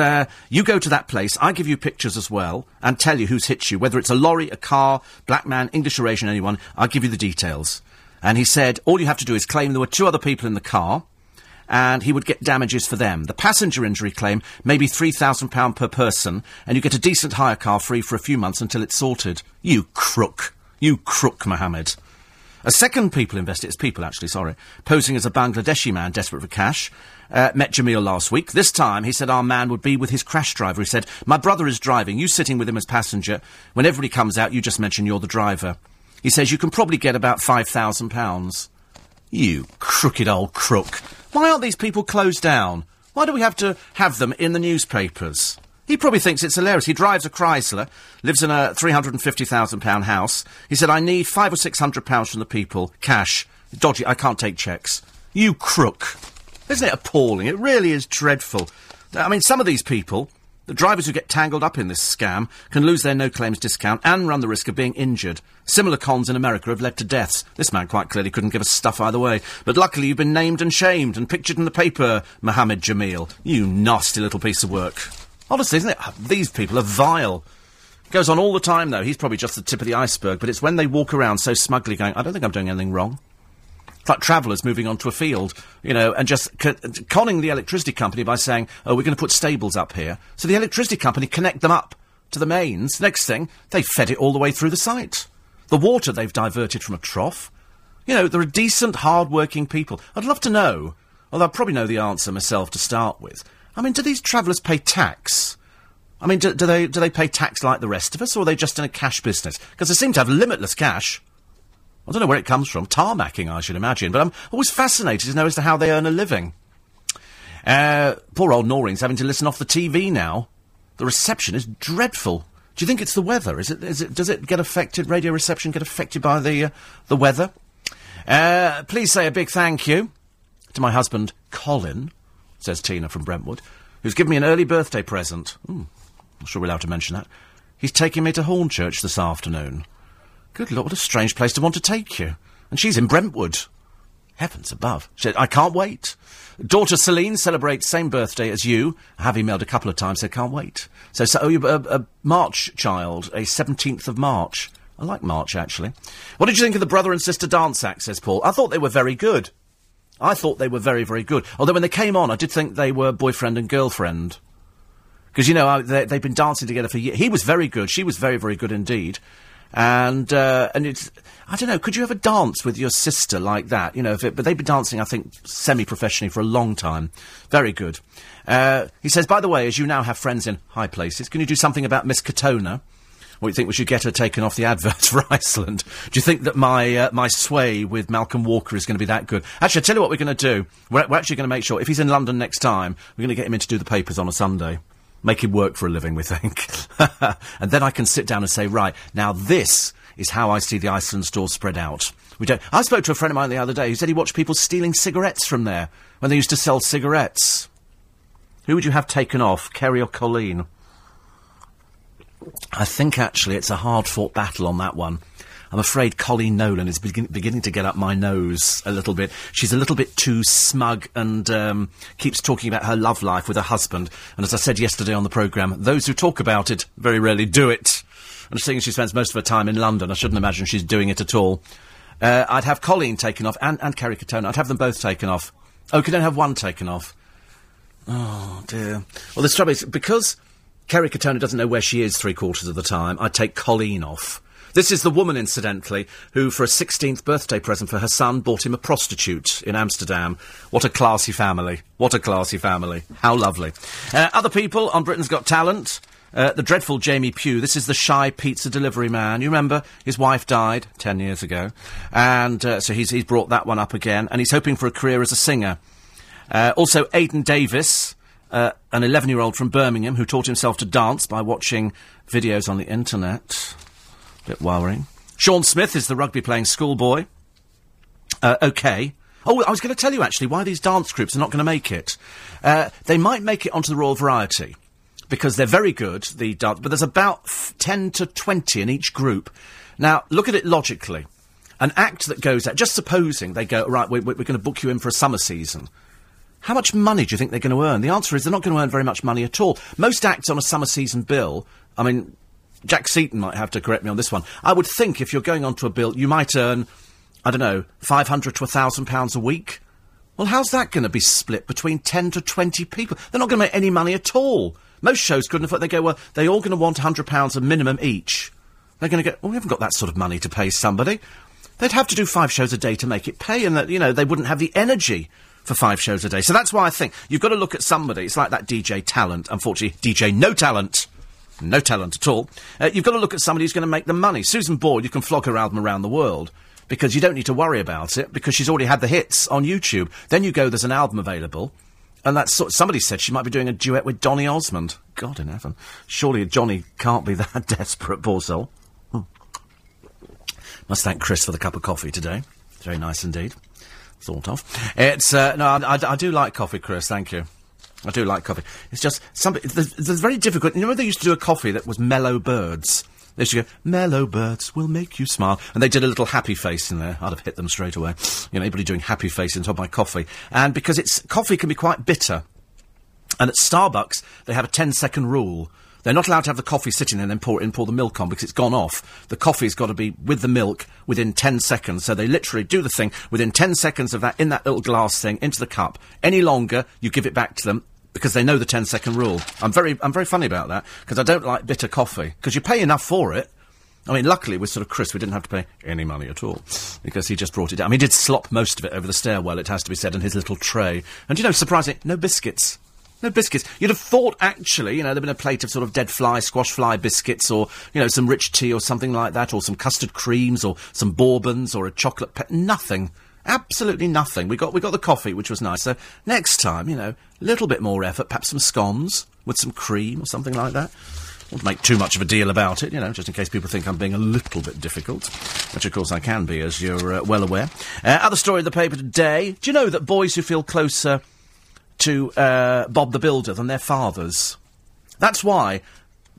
you go to that place, I give you pictures as well, and tell you who's hit you, whether it's a lorry, a car, black man, English Eurasian, anyone, I'll give you the details. And he said, all you have to do is claim there were two other people in the car, and he would get damages for them. The passenger injury claim, maybe £3,000 per person, and you get a decent hire car free for a few months until it's sorted. You crook. You crook, Mohammed. A second posing as a Bangladeshi man desperate for cash, met Jameel last week. This time, he said our man would be with his crash driver. He said, my brother is driving, you sitting with him as passenger. Whenever he comes out, you just mention you're the driver. He says, you can probably get about £5,000. You crooked old crook. Why aren't these people closed down? Why do we have to have them in the newspapers? He probably thinks it's hilarious. He drives a Chrysler, lives in a £350,000 house. He said, I need £500 or £600 from the people, cash. Dodgy, I can't take cheques. You crook. Isn't it appalling? It really is dreadful. I mean, some of these people... The drivers who get tangled up in this scam can lose their no-claims discount and run the risk of being injured. Similar cons in America have led to deaths. This man quite clearly couldn't give a stuff either way. But luckily you've been named and shamed and pictured in the paper, Mohammed Jameel. You nasty little piece of work. Honestly, isn't it? These people are vile. Goes on all the time, though. He's probably just the tip of the iceberg, but it's when they walk around so smugly going, I don't think I'm doing anything wrong. Like travellers moving onto a field, you know, and just conning the electricity company by saying, oh, we're going to put stables up here. So the electricity company connect them up to the mains. Next thing, they fed it all the way through the site. The water they've diverted from a trough. You know, there are decent, hard-working people. I'd love to know, although I probably know the answer myself to start with. I mean, do these travellers pay tax? I mean, do they pay tax like the rest of us, or are they just in a cash business? Because they seem to have limitless cash. I don't know where it comes from. Tarmacking, I should imagine. But I'm always fascinated to know as to how they earn a living. Poor old Noreen's having to listen off the TV now. The reception is dreadful. Do you think it's the weather? Does it get affected? Radio reception get affected by the weather? Please say a big thank you to my husband, Colin, says Tina from Brentwood, who's given me an early birthday present. I'm sure we're allowed to mention that. He's taking me to Hornchurch this afternoon. Good Lord, what a strange place to want to take you. And she's in Brentwood. Heavens above. She said, I can't wait. Daughter Celine celebrates same birthday as you. I have emailed a couple of times, so can't wait. You're a March child, a 17th of March. I like March, actually. What did you think of the brother and sister dance act, says Paul? I thought they were very good. I thought they were very, very good. Although when they came on, I did think they were boyfriend and girlfriend. Because, you know, they've been dancing together for years. He was very good. She was very, very good indeed. And it's... I don't know, could you ever dance with your sister like that? You know, if it, but they've been dancing, I think, semi-professionally for a long time. Very good. He says, by the way, as you now have friends in high places, can you do something about Miss Katona? Well, you think we should get her taken off the adverts for Iceland? Do you think that my my sway with Malcolm Walker is going to be that good? Actually, I'll tell you what we're going to do. We're actually going to make sure, if he's in London next time, we're going to get him in to do the papers on a Sunday. Make him work for a living, we think. And then I can sit down and say, right, now this is how I see the Iceland stores spread out. We don't. I spoke to a friend of mine the other day who said he watched people stealing cigarettes from there when they used to sell cigarettes. Who would you have taken off, Kerry or Colleen? I think, actually, it's a hard-fought battle on that one. I'm afraid Colleen Nolan is beginning to get up my nose a little bit. She's a little bit too smug and keeps talking about her love life with her husband. And as I said yesterday on the programme, those who talk about it very rarely do it. And seeing she spends most of her time in London, I shouldn't imagine she's doing it at all. I'd have Colleen taken off and Kerry Katona. I'd have them both taken off. Oh, could I have one taken off? Oh, dear. Well, the trouble is, because Kerry Katona doesn't know where she is three-quarters of the time, I'd take Colleen off. This is the woman, incidentally, who, for a 16th birthday present for her son, bought him a prostitute in Amsterdam. What a classy family. What a classy family. How lovely. Other people on Britain's Got Talent... the dreadful Jamie Pugh. This is the shy pizza delivery man. You remember? His wife died 10 years ago. And so he's brought that one up again. And he's hoping for a career as a singer. Also, Aidan Davis, an 11-year-old from Birmingham who taught himself to dance by watching videos on the internet. A bit worrying. Sean Smith is the rugby-playing schoolboy. OK. Oh, I was going to tell you, actually, why these dance groups are not going to make it. They might make it onto the Royal Variety. Because they're very good, the dance, but there's about 10 to 20 in each group. Now, look at it logically. An act that goes out, just supposing they go, right, we're going to book you in for a summer season. How much money do you think they're going to earn? The answer is they're not going to earn very much money at all. Most acts on a summer season bill, I mean, Jack Seaton might have to correct me on this one. I would think if you're going onto a bill, you might earn, I don't know, £500 to £1,000 a week. Well, how's that going to be split between 10 to 20 people? They're not going to make any money at all. Most shows couldn't afford. They go, well, they're all going to want £100 a minimum each. They're going to go, well, we haven't got that sort of money to pay somebody. They'd have to do 5 shows a day to make it pay, and, that, you know, they wouldn't have the energy for 5 shows a day. So that's why I think you've got to look at somebody. It's like that DJ Talent. Unfortunately, DJ No Talent. No talent at all. You've got to look at somebody who's going to make the money. Susan Boyle, you can flog her album around the world because you don't need to worry about it because she's already had the hits on YouTube. Then you go, there's an album available. And that's somebody said she might be doing a duet with Donny Osmond. God in heaven. Surely Johnny can't be that desperate, poor soul. Must thank Chris for the cup of coffee today. Very nice indeed. Sort of. It's, no, I do like coffee, Chris, thank you. I do like coffee. It's just, they're very difficult. You know they used to do a coffee that was Mellow Birds? They used to go, mellow birds will make you smile. And they did a little happy face in there. I'd have hit them straight away. You know, anybody doing happy face on top of my coffee. And because it's coffee can be quite bitter. And at Starbucks, they have a 10-second rule. They're not allowed to have the coffee sitting there and then pour it in, pour the milk on because it's gone off. The coffee's got to be with the milk within 10 seconds. So they literally do the thing within 10 seconds of that, in that little glass thing, into the cup. Any longer, you give it back to them. Because they know the 10-second rule. I'm very funny about that, because I don't like bitter coffee. Because you pay enough for it. I mean, luckily, with sort of Chris, we didn't have to pay any money at all, because he just brought it down. I mean, he did slop most of it over the stairwell, it has to be said, in his little tray. And, you know, surprisingly, no biscuits. No biscuits. You'd have thought, actually, you know, there'd been a plate of sort of dead fly, squash fly biscuits, or, you know, some rich tea or something like that, or some custard creams, or some bourbons, or a chocolate nothing. Absolutely nothing. We got the coffee, which was nice. So next time, you know, a little bit more effort, perhaps some scones with some cream or something like that. Won't make too much of a deal about it, you know, just in case people think I'm being a little bit difficult, which, of course, I can be, as you're well aware. Other story in the paper today. Do you know that boys who feel closer to Bob the Builder than their fathers? That's why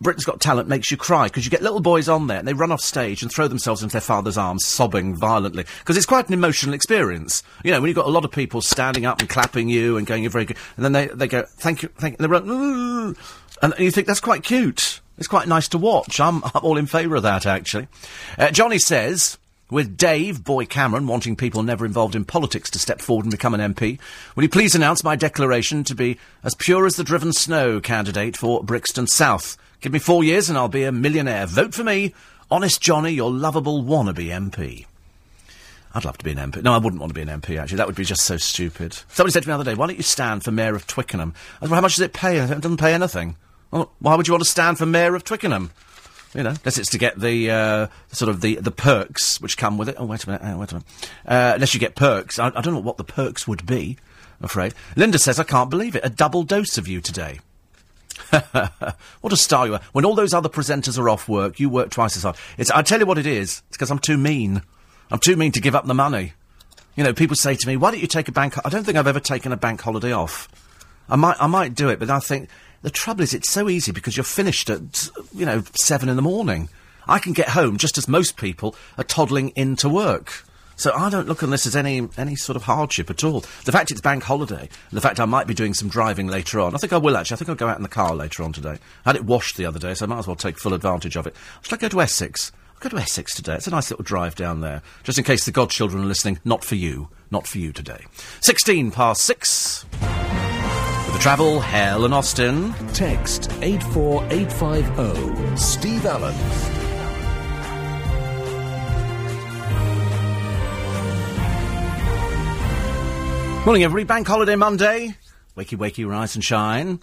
Britain's Got Talent makes you cry, because you get little boys on there and they run off stage and throw themselves into their father's arms, sobbing violently. Because it's quite an emotional experience. You know, when you've got a lot of people standing up and clapping you and going, you're very good. And then they go, thank you. And they run, ooh. And you think, that's quite cute. It's quite nice to watch. I'm all in favour of that, actually. Johnny says, with Dave, Boy Cameron, wanting people never involved in politics to step forward and become an MP. Will you please announce my declaration to be as pure as the driven snow candidate for Brixton South? Give me 4 years and I'll be a millionaire. Vote for me, Honest Johnny, your lovable wannabe MP. I'd love to be an MP. No, I wouldn't want to be an MP, actually. That would be just so stupid. Somebody said to me the other day, why don't you stand for Mayor of Twickenham? I said, well, how much does it pay? It doesn't pay anything. Well, why would you want to stand for Mayor of Twickenham? You know, unless it's to get the, sort of the perks which come with it. Oh, wait a minute, unless you get perks. I don't know what the perks would be, I'm afraid. Linda says, I can't believe it. A double dose of you today. What a star you are. When all those other presenters are off work, you work twice as hard. I tell you what it is. It's because I'm too mean. I'm too mean to give up the money. You know, people say to me, why don't you take a bank... I don't think I've ever taken a bank holiday off. I might do it, but I think... The trouble is, it's so easy because you're finished at, 7 in the morning. I can get home just as most people are toddling into work. So I don't look on this as any sort of hardship at all. The fact it's bank holiday, and the fact I might be doing some driving later on. I think I will, actually. I think I'll go out in the car later on today. I had it washed the other day, so I might as well take full advantage of it. Should I go to Essex? I'll go to Essex today. It's a nice little drive down there. Just in case the godchildren are listening, not for you. Not for you today. 6:16 past 6... For the travel, Hell and Austin. Text 84850, Steve Allen. Morning, everybody. Bank holiday Monday. Wakey, wakey, rise and shine.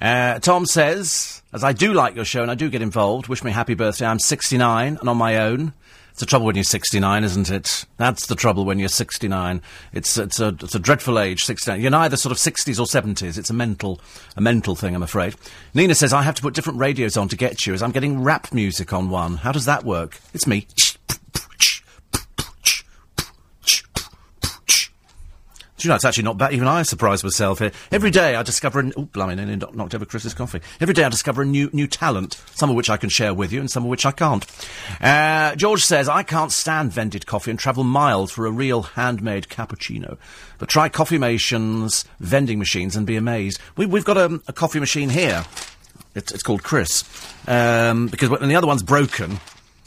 Tom says, as I do like your show and I do get involved, wish me happy birthday. I'm 69 and on my own. It's the trouble when you're 69, isn't it? That's the trouble when you're 69. It's a dreadful age, 69. You're neither sort of 60s or 70s. It's a mental thing, I'm afraid. Nina says, I have to put different radios on to get you, as I'm getting rap music on one. How does that work? It's me. Do you know, it's actually not bad. Even I surprise myself here. Every day I discover knocked over Chris's coffee. Every day I discover a new talent, some of which I can share with you and some of which I can't. George says, I can't stand vended coffee and travel miles for a real handmade cappuccino. But try Coffeemation's vending machines and be amazed. We've got a coffee machine here. It's called Chris. Because when the other one's broken,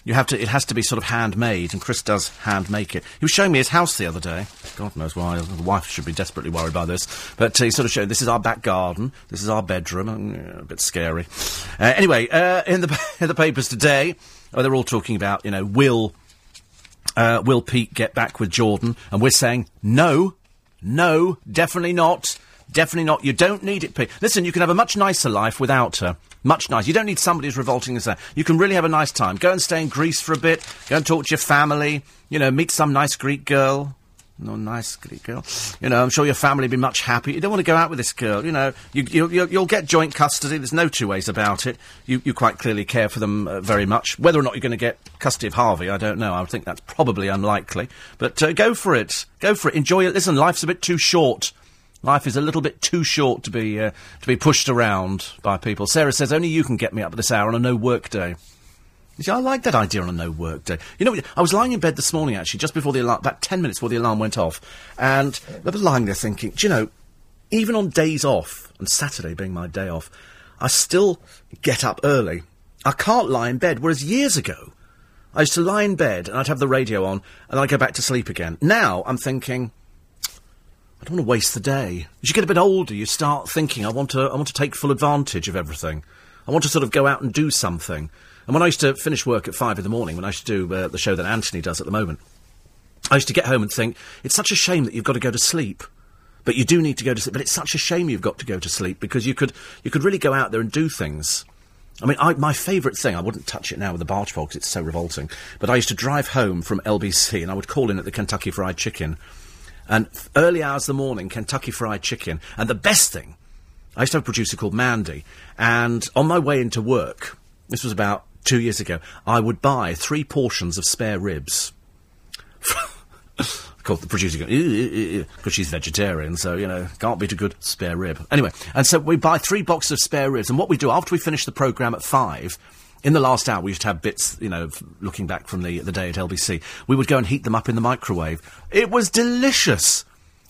it has to be sort of handmade, and Chris does hand-make it. He was showing me his house the other day. God knows why. The wife should be desperately worried by this. But he sort of showed, this is our back garden, this is our bedroom, and, a bit scary. Anyway, in the papers today, they're all talking about, will Pete get back with Jordan? And we're saying, no, definitely not. Definitely not. You don't need it, Pete. Listen, you can have a much nicer life without her. Much nicer. You don't need somebody who's revolting as that. You can really have a nice time. Go and stay in Greece for a bit. Go and talk to your family. Meet some nice Greek girl. No, nice Greek girl. I'm sure your family will be much happier. You don't want to go out with this girl, You'll get joint custody. There's no two ways about it. You quite clearly care for them very much. Whether or not you're going to get custody of Harvey, I don't know. I would think that's probably unlikely. But go for it. Go for it. Enjoy it. Listen, life's a bit too short. Life is a little bit too short to be pushed around by people. Sarah says, only you can get me up at this hour on a no-work day. You see, I like that idea on a no-work day. I was lying in bed this morning, actually, just before the alarm, about 10 minutes before the alarm went off, and I was lying there thinking, even on days off, and Saturday being my day off, I still get up early. I can't lie in bed, whereas years ago, I used to lie in bed, and I'd have the radio on, and I'd go back to sleep again. Now, I'm thinking... I don't want to waste the day. As you get a bit older, you start thinking, I want to take full advantage of everything. I want to sort of go out and do something. And when I used to finish work at 5 in the morning, when I used to do the show that Anthony does at the moment, I used to get home and think, it's such a shame that you've got to go to sleep. But you do need to go to sleep. But it's such a shame you've got to go to sleep, because you could really go out there and do things. I mean, my favourite thing, I wouldn't touch it now with a barge pole because it's so revolting, but I used to drive home from LBC and I would call in at the Kentucky Fried Chicken. And early hours of the morning, Kentucky Fried Chicken. And the best thing, I used to have a producer called Mandy, and on my way into work, this was about 2 years ago, I would buy 3 portions of spare ribs. Of course, the producer goes, because she's vegetarian, so, can't beat a good spare rib. Anyway, and so we buy 3 boxes of spare ribs, and what we do, after we finish the programme at 5... In the last hour, we used to have bits, looking back from the day at LBC. We would go and heat them up in the microwave. It was delicious!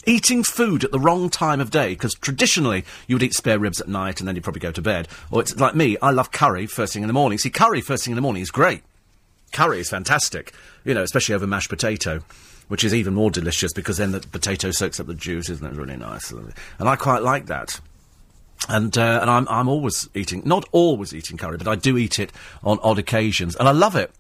Eating food at the wrong time of day, because traditionally you would eat spare ribs at night and then you'd probably go to bed. Or it's like me, I love curry first thing in the morning. See, curry first thing in the morning is great. curry is fantastic, you know, especially over mashed potato, which is even more delicious because then the potato soaks up the juice, isn't it? It's really nice. And I quite like that. And I'm always eating, not always eating curry, but I do eat it on odd occasions. And I love it.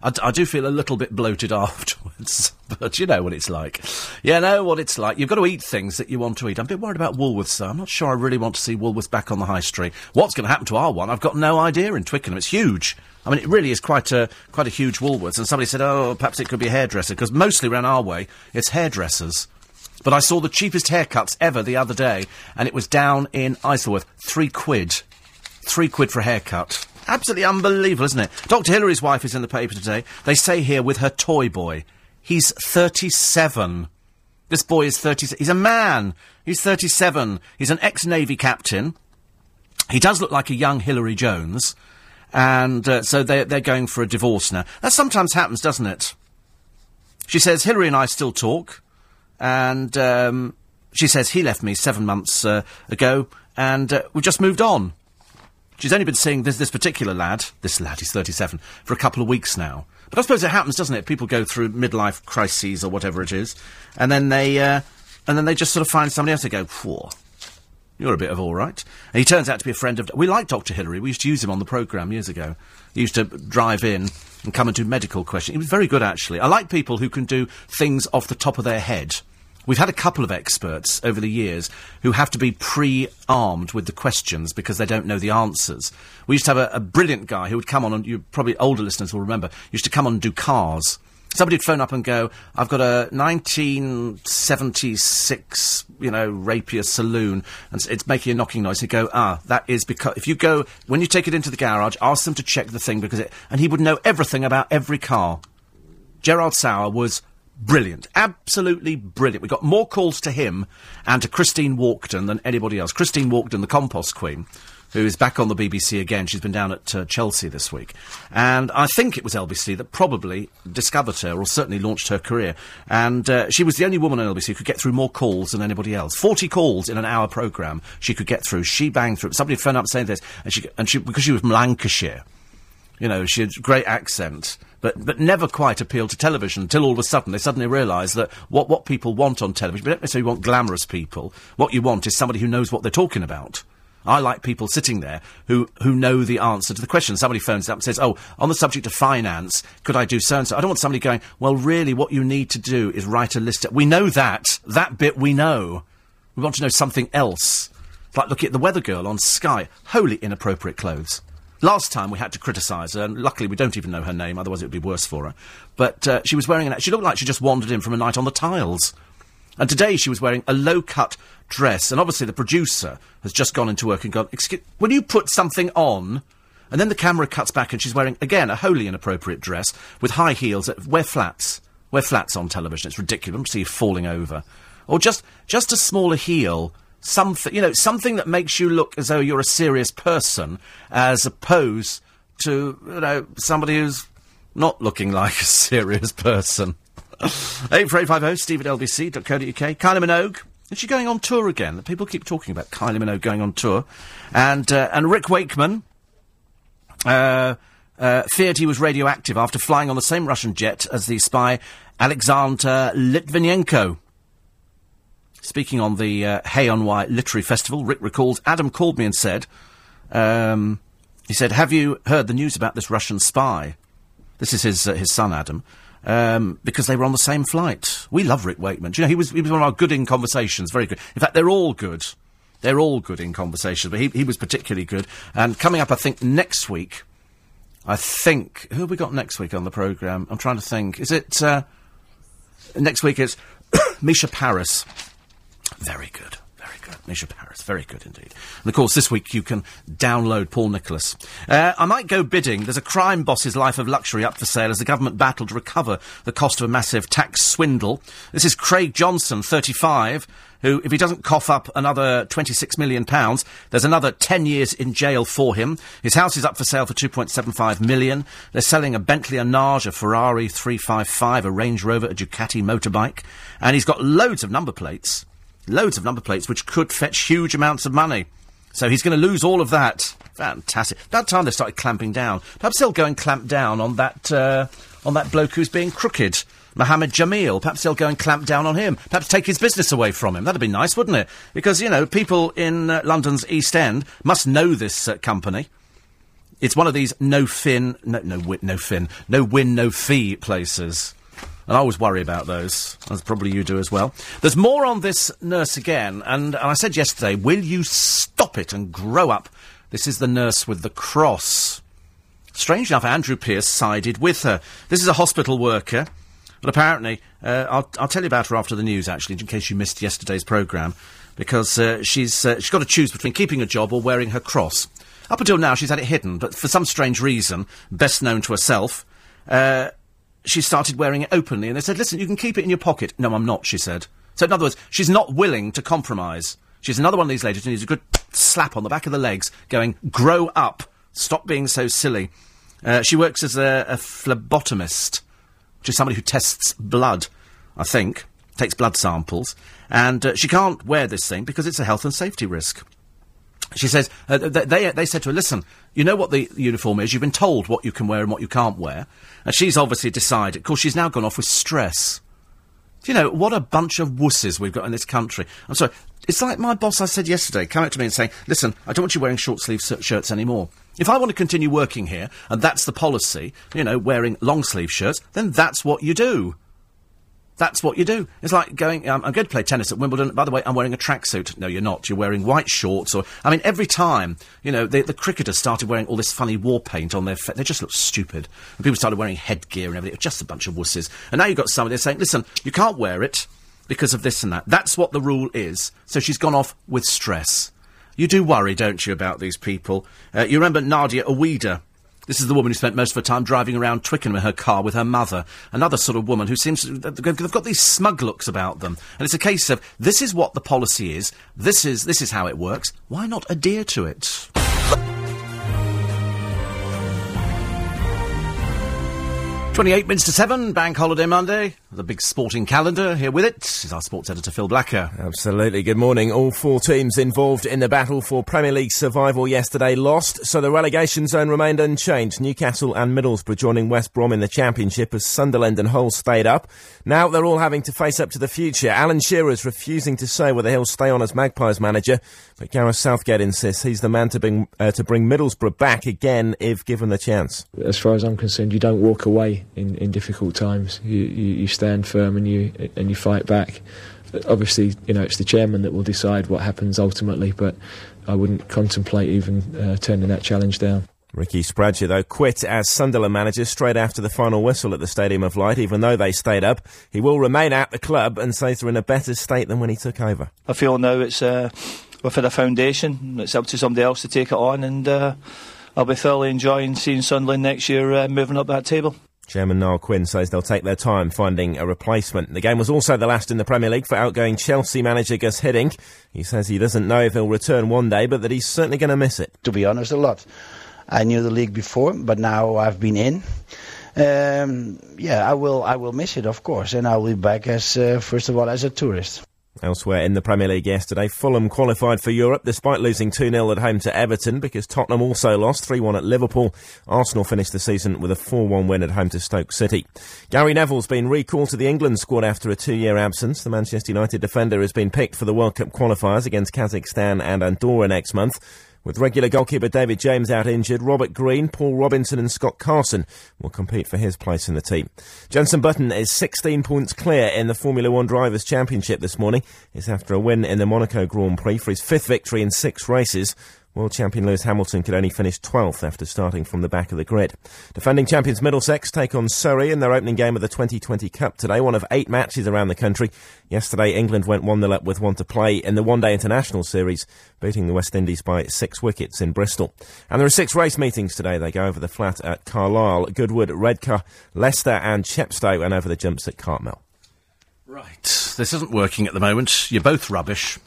I do feel a little bit bloated afterwards, but you know what it's like. You know what it's like. You've got to eat things that you want to eat. I'm a bit worried about Woolworths, though. I'm not sure I really want to see Woolworths back on the high street. What's going to happen to our one? I've got no idea in Twickenham. It's huge. I mean, it really is quite a huge Woolworths. And somebody said, oh, perhaps it could be a hairdresser, because mostly around our way, it's hairdressers. But I saw the cheapest haircuts ever the other day, and it was down in Isleworth. £3. £3 for a haircut. Absolutely unbelievable, isn't it? Dr. Hilary's wife is in the paper today. They say here with her toy boy. He's 37. This boy is 37. He's a man. He's 37. He's an ex-Navy captain. He does look like a young Hilary Jones. And so they're going for a divorce now. That sometimes happens, doesn't it? She says, Hilary and I still talk. And she says, he left me 7 months ago. And we just moved on. She's only been seeing this particular lad, he's 37, for a couple of weeks now. But I suppose it happens, doesn't it? People go through midlife crises or whatever it is, and then they just sort of find somebody else. They go, phew, you're a bit of all right. And he turns out to be a friend of... We like Dr. Hilary. We used to use him on the programme years ago. He used to drive in and come and do medical questions. He was very good, actually. I like people who can do things off the top of their head. We've had a couple of experts over the years who have to be pre-armed with the questions because they don't know the answers. We used to have a brilliant guy who would come on, and you probably older listeners will remember, used to come on and do cars. Somebody would phone up and go, I've got a 1976, rapier saloon, and it's making a knocking noise. He'd go, that is because... If you go... When you take it into the garage, ask them to check the thing because it... And he would know everything about every car. Gerard Sauer was... brilliant. Absolutely brilliant. We got more calls to him and to Christine Walkden than anybody else. Christine Walkden, the compost queen, who is back on the BBC again. She's been down at Chelsea this week. And I think it was LBC that probably discovered her or certainly launched her career. And she was the only woman on LBC who could get through more calls than anybody else. 40 calls in an hour programme she could get through. She banged through. Somebody phoned up saying this. And she because she was from Lancashire, she had a great accent. But never quite appealed to television until all of a sudden they suddenly realise that what people want on television, we don't necessarily want glamorous people. What you want is somebody who knows what they're talking about. I like people sitting there who know the answer to the question. Somebody phones up and says, on the subject of finance, could I do so-and-so? I don't want somebody going, well, really, what you need to do is write a list. We know that. That bit we know. We want to know something else. It's like looking at the weather girl on Sky. Wholly inappropriate clothes. Last time we had to criticise her, and luckily we don't even know her name, otherwise it would be worse for her. But she was wearing she looked like she just wandered in from a night on the tiles. And today she was wearing a low-cut dress, and obviously the producer has just gone into work and gone, excuse, will you put something on? And then the camera cuts back and she's wearing, again, a wholly inappropriate dress with high heels. Wear flats. Wear flats on television. It's ridiculous. I don't see you falling over. Or just a smaller heel... Something, something that makes you look as though you're a serious person as opposed to, somebody who's not looking like a serious person. 84850 steve at lbc.co.uk. Kylie Minogue. Is she going on tour again? People keep talking about Kylie Minogue going on tour. And Rick Wakeman feared he was radioactive after flying on the same Russian jet as the spy Alexander Litvinenko. Speaking on the Hay on Wye Literary Festival, Rick recalls, Adam called me and said, have you heard the news about this Russian spy? This is his son, Adam, because they were on the same flight. We love Rick Wakeman. Do you know, he was one of our good in conversations, very good. In fact, they're all good. They're all good in conversations, but he was particularly good. And coming up, I think, next week, who have we got next week on the programme? I'm trying to think. Is it, next week it's Misha Paris. Very good, very good. Misha Paris, very good indeed. And, of course, this week you can download Paul Nicholas. I might go bidding. There's a crime boss's life of luxury up for sale as the government battled to recover the cost of a massive tax swindle. This is Craig Johnson, 35, who, if he doesn't cough up another £26 million, there's another 10 years in jail for him. His house is up for sale for £2.75 million. They're selling a Bentley Arnage, a Ferrari 355, a Range Rover, a Ducati motorbike. And he's got loads of number plates, which could fetch huge amounts of money. So he's going to lose all of that. Fantastic. About time they started clamping down. Perhaps they'll go and clamp down on that bloke who's being crooked, Mohammed Jameel. Perhaps they'll go and clamp down on him. Perhaps take his business away from him. That'd be nice, wouldn't it? Because, you know, people in London's East End must know this company. It's one of these no win, no fee places. And I always worry about those, as probably you do as well. There's more on this nurse again, and I said yesterday, will you stop it and grow up? This is the nurse with the cross. Strange enough, Andrew Pearce sided with her. This is a hospital worker, but apparently, I'll tell you about her after the news, actually, in case you missed yesterday's programme, because she's got to choose between keeping a job or wearing her cross. Up until now, she's had it hidden, but for some strange reason, best known to herself, she started wearing it openly, and they said, listen, you can keep it in your pocket. No, I'm not, she said. So, in other words, she's not willing to compromise. She's another one of these ladies who needs a good slap on the back of the legs, going, grow up, stop being so silly. She works as a phlebotomist, which is somebody who tests blood, I think, takes blood samples, and she can't wear this thing because it's a health and safety risk. She says, they said to her, listen, you know what the uniform is, you've been told what you can wear and what you can't wear. And she's obviously decided, of course, she's now gone off with stress. Do you know, what a bunch of wusses we've got in this country. I'm sorry, it's like my boss I said yesterday, came up to me and saying, listen, I don't want you wearing short-sleeve shirts anymore. If I want to continue working here, and that's the policy, you know, wearing long-sleeve shirts, then that's what you do. That's what you do. It's like going, I'm going to play tennis at Wimbledon. By the way, I'm wearing a tracksuit. No, you're not. You're wearing white shorts. Or, I mean, every time, you know, the cricketers started wearing all this funny war paint on their face. They just looked stupid. And people started wearing headgear and everything. It was just a bunch of wusses. And now you've got somebody saying, listen, you can't wear it because of this and that. That's what the rule is. So she's gone off with stress. You do worry, don't you, about these people? You remember Nadia Awida? This is the woman who spent most of her time driving around Twickenham in her car with her mother. Another sort of woman who seems to... They've got these smug looks about them. And it's a case of, this is what the policy is, this is how it works, why not adhere to it? Minutes to 7, Bank Holiday Monday. The big sporting calendar here with it is our sports editor Phil Blacker. Absolutely. Good morning. All four teams involved in the battle for Premier League survival yesterday lost, so the relegation zone remained unchanged. Newcastle and Middlesbrough joining West Brom in the Championship as Sunderland and Hull stayed up. Now they're all having to face up to the future. Alan Shearer's refusing to say whether he'll stay on as Magpies manager, but Gareth Southgate insists he's the man to bring Middlesbrough back again if given the chance. As far as I'm concerned, you don't walk away in difficult times. You stand firm and you fight back. Obviously, you know, it's the chairman that will decide what happens ultimately, but I wouldn't contemplate even turning that challenge down. Ricky Spradger, though, quit as Sunderland manager straight after the final whistle at the Stadium of Light, even though they stayed up. He will remain at the club and says they're in a better state than when he took over. I feel now it's within a foundation. It's up to somebody else to take it on, and I'll be thoroughly enjoying seeing Sunderland next year moving up that table. Chairman Niall Quinn says they'll take their time finding a replacement. The game was also the last in the Premier League for outgoing Chelsea manager Gus Hiddink. He says he doesn't know if he'll return one day, but that he's certainly going to miss it. To be honest, a lot. I knew the league before, but now I've been in. I will miss it, of course, and I'll be back as first of all as a tourist. Elsewhere in the Premier League yesterday, Fulham qualified for Europe despite losing 2-0 at home to Everton, because Tottenham also lost 3-1 at Liverpool. Arsenal finished the season with a 4-1 win at home to Stoke City. Gary Neville's been recalled to the England squad after a 2-year absence. The Manchester United defender has been picked for the World Cup qualifiers against Kazakhstan and Andorra next month. With regular goalkeeper David James out injured, Robert Green, Paul Robinson and Scott Carson will compete for his place in the team. Jenson Button is 16 points clear in the Formula One Drivers' Championship this morning. It's after a win in the Monaco Grand Prix for his 5th victory in 6 races. World champion Lewis Hamilton could only finish 12th after starting from the back of the grid. Defending champions Middlesex take on Surrey in their opening game of the 2020 Cup today, one of 8 matches around the country. Yesterday, England went 1-0 up with 1 to play in the one-day international series, beating the West Indies by 6 wickets in Bristol. And there are 6 race meetings today. They go over the flat at Carlisle, Goodwood, Redcar, Leicester and Chepstow, and over the jumps at Cartmel. Right, this isn't working at the moment. You're both rubbish.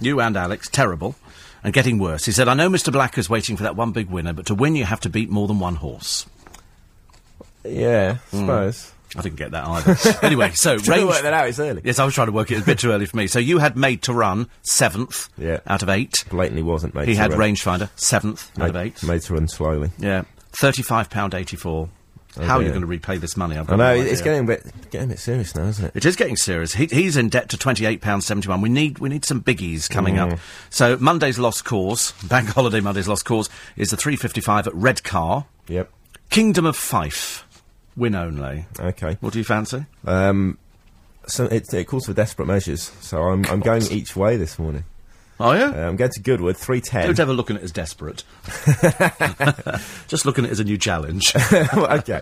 You and Alex, terrible. And getting worse. He said, I know Mr. Blacker's waiting for that one big winner, but to win you have to beat more than one horse. Yeah, I suppose. I didn't get that either. Anyway, so range. Trying to work that out. It's early. Yes, I was trying to work it. It's a bit too early for me. So you had Made to Run 7th out of 8. Blatantly wasn't Made to Run. He had Rangefinder 7th out of 8. Made to Run slowly. Yeah, £35.84. Oh, how are you going to repay this money? I've got no idea. It's getting a bit serious now, isn't it? It is getting serious. He's in debt to £28.71. We need some biggies coming up. So Monday's lost cause, Bank Holiday Monday's lost cause, is the 3.55 at Redcar. Yep. Kingdom of Fife. Win only. Okay. What do you fancy? So it calls for desperate measures. So I'm going each way this morning. Are you? I'm going to Goodwood, 3.10. Don't ever look at it as desperate. Just look at it as a new challenge. Well, okay.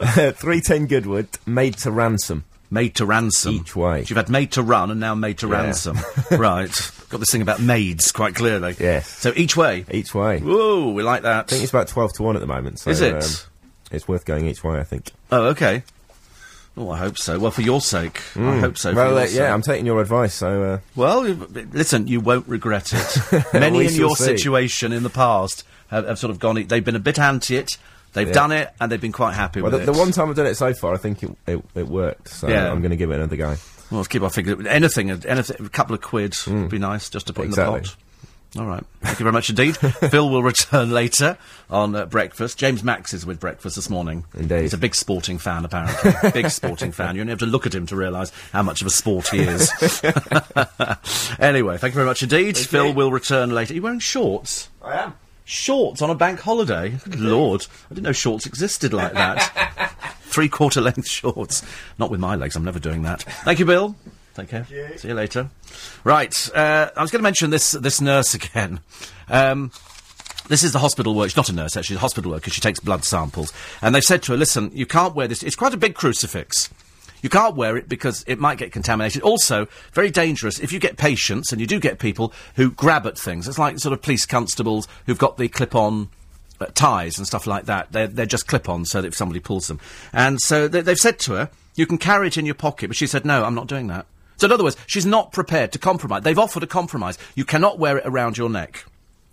3.10 Goodwood, Made to Ransom. Made to Ransom. Each way. So you've had Made to Run and now Made to Ransom. Right. Got this thing about maids, quite clearly. Yes. So each way? Each way. Whoa, we like that. I think it's about 12 to 1 at the moment. So, is it? It's worth going each way, I think. Oh, okay. Oh, I hope so. Well, for your sake. I hope so. Well, I'm taking your advice, so... Well, listen, you won't regret it. Many in your situation in the past have sort of gone... They've been a bit anti it, they've done it, and they've been quite happy with it. The one time I've done it so far, I think it worked, so I'm going to give it another go. Well, let's keep our fingers... Anything, a couple of quid would be nice, just to put in the pot. All right. Thank you very much indeed. Phil will return later on breakfast. James Max is with breakfast this morning. Indeed. He's a big sporting fan, apparently. Big sporting fan. You only have to look at him to realise how much of a sport he is. Anyway, thank you very much indeed. Phil will return later. Are you wearing shorts? I am. Shorts on a bank holiday? Good Lord. I didn't know shorts existed like that. 3/4 length shorts. Not with my legs. I'm never doing that. Thank you, Bill. Take care. You. See you later. Right, I was going to mention this nurse again. This is the hospital worker. She's not a nurse, actually. She's a hospital worker. She takes blood samples. And they've said to her, listen, you can't wear this. It's quite a big crucifix. You can't wear it because it might get contaminated. Also, very dangerous if you get patients, and you do get people who grab at things. It's like sort of police constables who've got the clip-on... ties and stuff like that. They're just clip-on so that if somebody pulls them. And so they've said to her, you can carry it in your pocket. But she said, no, I'm not doing that. So in other words, she's not prepared to compromise. They've offered a compromise. You cannot wear it around your neck.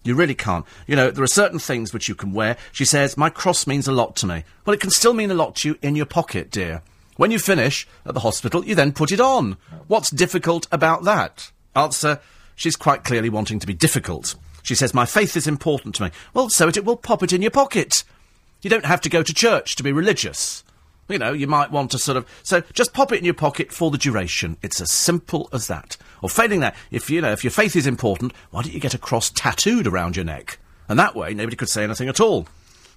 You really can't. You know, there are certain things which you can wear. She says, my cross means a lot to me. Well, it can still mean a lot to you in your pocket, dear. When you finish at the hospital, you then put it on. What's difficult about that? Answer, she's quite clearly wanting to be difficult. She says, my faith is important to me. Well, so it will pop it in your pocket. You don't have to go to church to be religious. You know, you might want to sort of... So, just pop it in your pocket for the duration. It's as simple as that. Or failing that, if your faith is important, why don't you get a cross tattooed around your neck? And that way, nobody could say anything at all.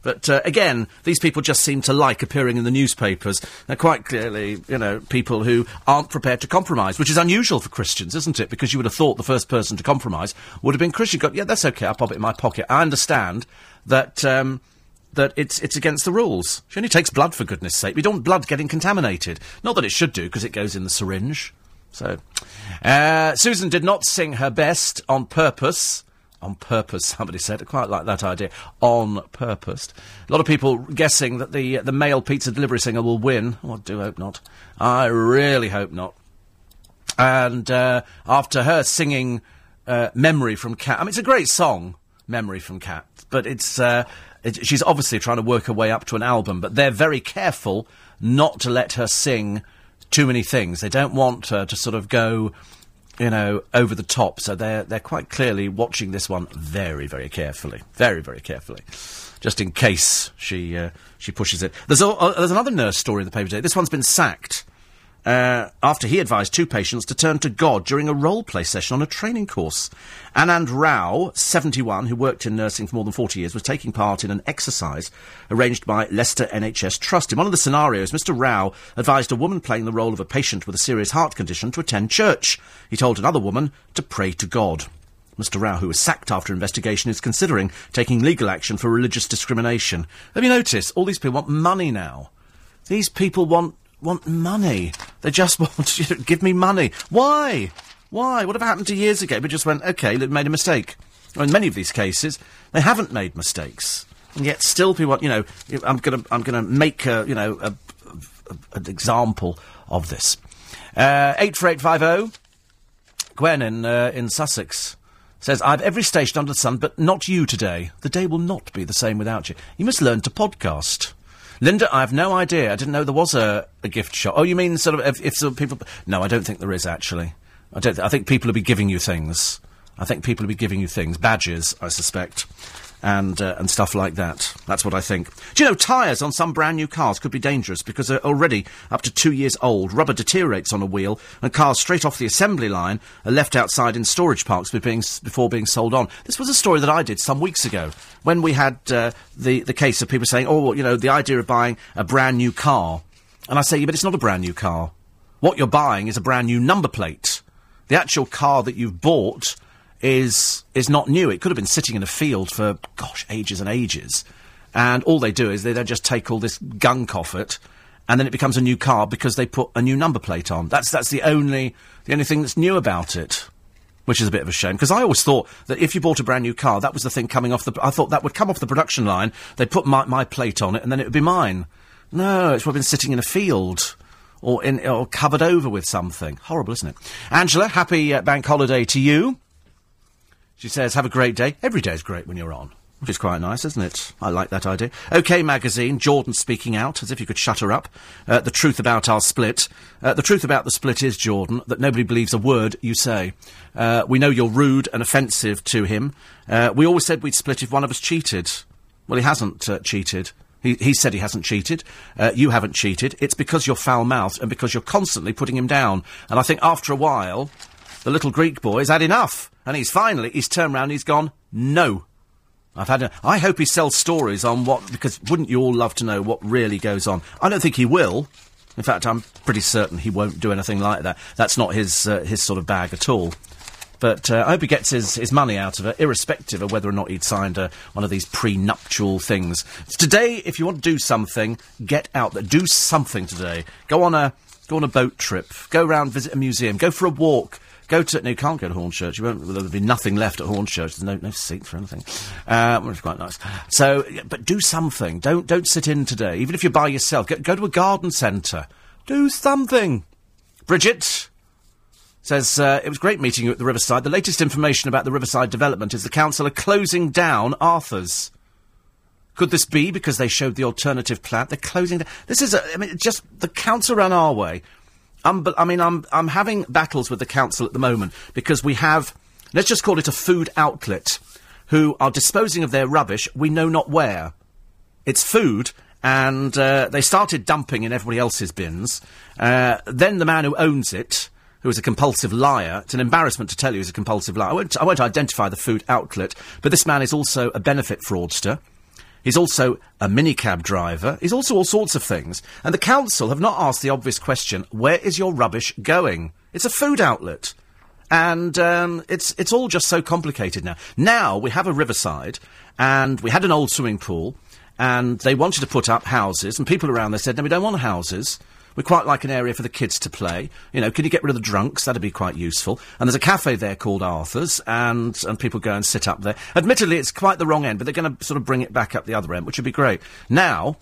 But, again, these people just seem to like appearing in the newspapers. They're quite clearly, you know, people who aren't prepared to compromise, which is unusual for Christians, isn't it? Because you would have thought the first person to compromise would have been Christian. Yeah, that's OK, I'll pop it in my pocket. I understand that, that it's against the rules. She only takes blood, for goodness sake. We don't want blood getting contaminated. Not that it should do, because it goes in the syringe. So, Susan did not sing her best on purpose... On purpose, somebody said. I quite like that idea. On purpose. A lot of people guessing that the male pizza delivery singer will win. Oh, I do hope not. I really hope not. And after her singing Memory from Cat... I mean, it's a great song, Memory from Cat, but it's... she's obviously trying to work her way up to an album, but they're very careful not to let her sing too many things. They don't want her to sort of go... you know, over the top, so they're quite clearly watching this one very, very carefully. Very, very carefully. Just in case she pushes it. There's another nurse story in the paper today. This one's been sacked after he advised two patients to turn to God during a role-play session on a training course. Anand Rao, 71, who worked in nursing for more than 40 years, was taking part in an exercise arranged by Leicester NHS Trust. In one of the scenarios, Mr Rao advised a woman playing the role of a patient with a serious heart condition to attend church. He told another woman to pray to God. Mr Rao, who was sacked after investigation, is considering taking legal action for religious discrimination. Have you noticed? All these people want money now. These people want money. They just want, you know, give me money. Why? Why? Whatever happened to years ago? We just went, OK, they made a mistake. Well, in many of these cases, they haven't made mistakes. And yet still people want, you know, I'm going to make a, you know, an example of this. 84850. Gwen in Sussex says, I've every station under the sun, but not you today. The day will not be the same without you. You must learn to podcast. Linda, I have no idea. I didn't know there was a gift shop. Oh, you mean sort of if sort of people... No, I don't think there is, actually. I think people will be giving you things. Badges, I suspect. And stuff like that. That's what I think. Do you know, tyres on some brand-new cars could be dangerous because they're already up to 2 years old. Rubber deteriorates on a wheel, and cars straight off the assembly line are left outside in storage parks before being sold on. This was a story that I did some weeks ago when we had the case of people saying, oh, well, you know, the idea of buying a brand-new car. And I say, yeah, but it's not a brand-new car. What you're buying is a brand-new number plate. The actual car that you've bought... is not new. It could have been sitting in a field for, gosh, ages and ages. And all they do is they then just take all this gunk off it, and then it becomes a new car because they put a new number plate on. That's the only thing that's new about it, which is a bit of a shame. Because I always thought that if you bought a brand new car, that was the thing coming off the... I thought that would come off the production line, they'd put my plate on it, and then it would be mine. No, it's probably been sitting in a field... Or covered over with something. Horrible, isn't it? Angela, happy bank holiday to you. She says, have a great day. Every day is great when you're on, which is quite nice, isn't it? I like that idea. OK Magazine, Jordan speaking out, as if you could shut her up. The truth about our split. The truth about the split is, Jordan, that nobody believes a word you say. We know you're rude and offensive to him. We always said we'd split if one of us cheated. Well, he hasn't cheated. He said he hasn't cheated. You haven't cheated. It's because you're foul-mouthed and because you're constantly putting him down. And I think after a while, the little Greek boy's had enough. And he's turned round and he's gone, no. I hope he sells stories on what, because wouldn't you all love to know what really goes on? I don't think he will. In fact, I'm pretty certain he won't do anything like that. That's not his sort of bag at all. But I hope he gets his money out of it, irrespective of whether or not he'd signed one of these prenuptial things. Today, if you want to do something, get out there. Do something today. Go on a boat trip. Go round, visit a museum. Go for a walk. No, you can't go to Hornchurch. There'll be nothing left at Hornchurch. There's no seat for anything. Which is quite nice. So, but do something. Don't sit in today. Even if you're by yourself, go to a garden centre. Do something. Bridget says, it was great meeting you at the Riverside. The latest information about the Riverside development is the council are closing down Arthur's. Could this be because they showed the alternative plan? They're closing down. Just the council ran our way. I'm having battles with the council at the moment because we have, let's just call it a food outlet, who are disposing of their rubbish we know not where. It's food, and they started dumping in everybody else's bins. Then the man who owns it, who is a compulsive liar, it's an embarrassment to tell you he's a compulsive liar. I won't identify the food outlet, but this man is also a benefit fraudster. He's also a minicab driver. He's also all sorts of things. And the council have not asked the obvious question, where is your rubbish going? It's a food outlet. And it's all just so complicated now. Now we have a Riverside, and we had an old swimming pool, and they wanted to put up houses, and people around there said, no, we don't want houses. We quite like an area for the kids to play. You know, can you get rid of the drunks? That'd be quite useful. And there's a cafe there called Arthur's, and people go and sit up there. Admittedly, it's quite the wrong end, but they're going to sort of bring it back up the other end, which would be great. Now,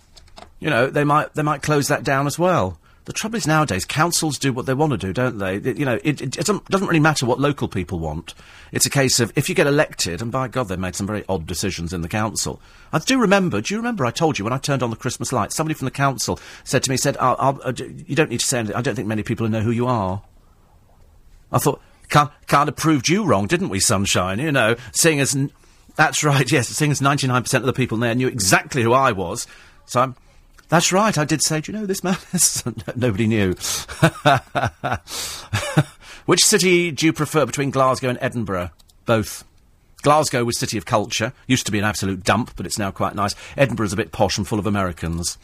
you know, they might close that down as well. The trouble is nowadays, councils do what they want to do, don't they? It doesn't really matter what local people want. It's a case of, if you get elected, and by God, they've made some very odd decisions in the council. Do you remember I told you when I turned on the Christmas lights, somebody from the council said to me, you don't need to say anything, I don't think many people know who you are. I thought, kind of proved you wrong, didn't we, Sunshine? You know, seeing as, that's right, yes, seeing as 99% of the people there knew exactly who I was, so I'm... That's right, I did say, do you know this man? Nobody knew. Which city do you prefer between Glasgow and Edinburgh? Both. Glasgow was city of culture. Used to be an absolute dump, but it's now quite nice. Edinburgh's a bit posh and full of Americans.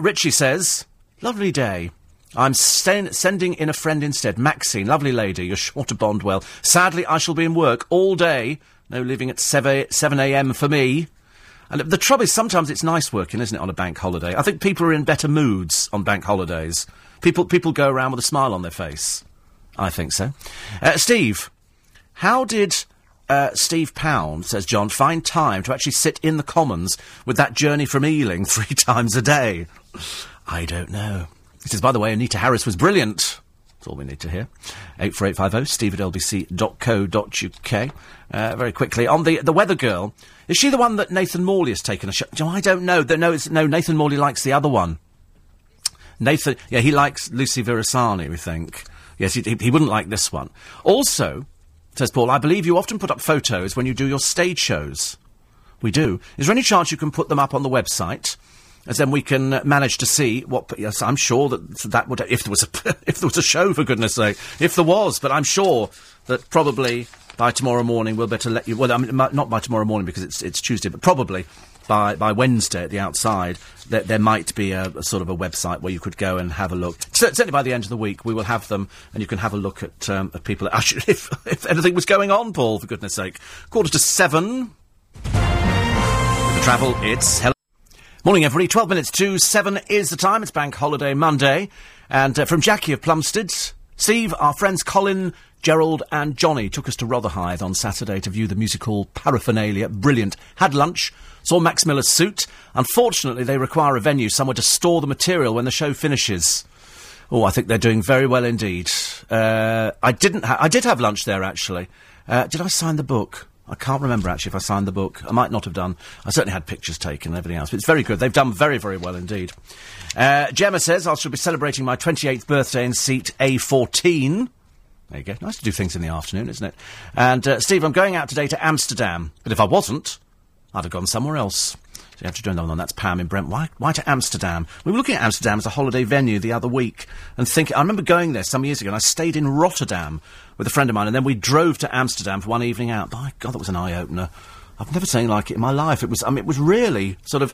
Richie says, lovely day. I'm sending in a friend instead. Maxine, lovely lady. You're sure to bond well. Sadly, I shall be in work all day. No leaving at 7am for me. And the trouble is, sometimes it's nice working, isn't it, on a bank holiday? I think people are in better moods on bank holidays. People go around with a smile on their face. I think so. Steve, how did Steve Pound, says John, find time to actually sit in the Commons with that journey from Ealing 3 times a day? I don't know. He says, by the way, Anita Harris was brilliant. That's all we need to hear. 84850, steve@lbc.co.uk. Very quickly, on the weather girl, is she the one that Nathan Morley has taken a shot? I don't know. No, Nathan Morley likes the other one. Nathan, yeah, he likes Lucy Virasani, we think. Yes, he wouldn't like this one. Also, says Paul, I believe you often put up photos when you do your stage shows. We do. Is there any chance you can put them up on the website? As then we can manage to see what... Yes, I'm sure that would... If there was a show, for goodness sake. If there was, but I'm sure that probably by tomorrow morning we'll better let you... Well, I mean, not by tomorrow morning because it's Tuesday, but probably by Wednesday at the outside there might be a sort of a website where you could go and have a look. Certainly by the end of the week we will have them and you can have a look at people... If anything was going on, Paul, for goodness sake. 6:45. The travel, it's... Morning, everybody. 7:12 is the time. It's Bank Holiday Monday. And from Jackie of Plumstead, Steve, our friends Colin, Gerald and Johnny took us to Rotherhithe on Saturday to view the musical paraphernalia. Brilliant. Had lunch. Saw Max Miller's Suit. Unfortunately, they require a venue somewhere to store the material when the show finishes. Oh, I think they're doing very well indeed. I did have lunch there, actually. Did I sign the book? I can't remember, actually, if I signed the book. I might not have done. I certainly had pictures taken and everything else. But it's very good. They've done very, very well indeed. Gemma says, I shall be celebrating my 28th birthday in seat A14. There you go. Nice to do things in the afternoon, isn't it? And, Steve, I'm going out today to Amsterdam. But if I wasn't, I'd have gone somewhere else. So you have to do another one. That's Pam in Brent. Why to Amsterdam? We were looking at Amsterdam as a holiday venue the other week and thinking... I remember going there some years ago and I stayed in Rotterdam with a friend of mine and then we drove to Amsterdam for one evening out. By God, that was an eye-opener. I've never seen like it in my life. It was really sort of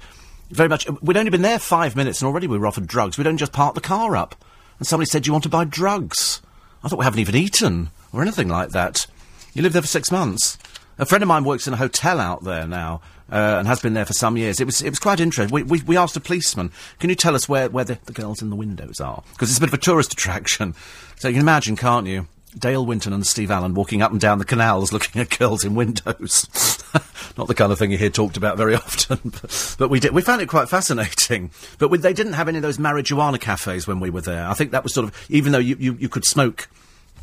very much... We'd only been there 5 minutes and already we were offered drugs. We'd only just parked the car up and somebody said, do you want to buy drugs? I thought we haven't even eaten or anything like that. You lived there for 6 months. A friend of mine works in a hotel out there now, and has been there for some years. It was quite interesting. We asked a policeman, can you tell us where the girls in the windows are? Because it's a bit of a tourist attraction. So you can imagine, can't you? Dale Winton and Steve Allen walking up and down the canals looking at girls in windows. Not the kind of thing you hear talked about very often, but we found it quite fascinating. But they didn't have any of those marijuana cafes when we were there. I think that was sort of, even though you could smoke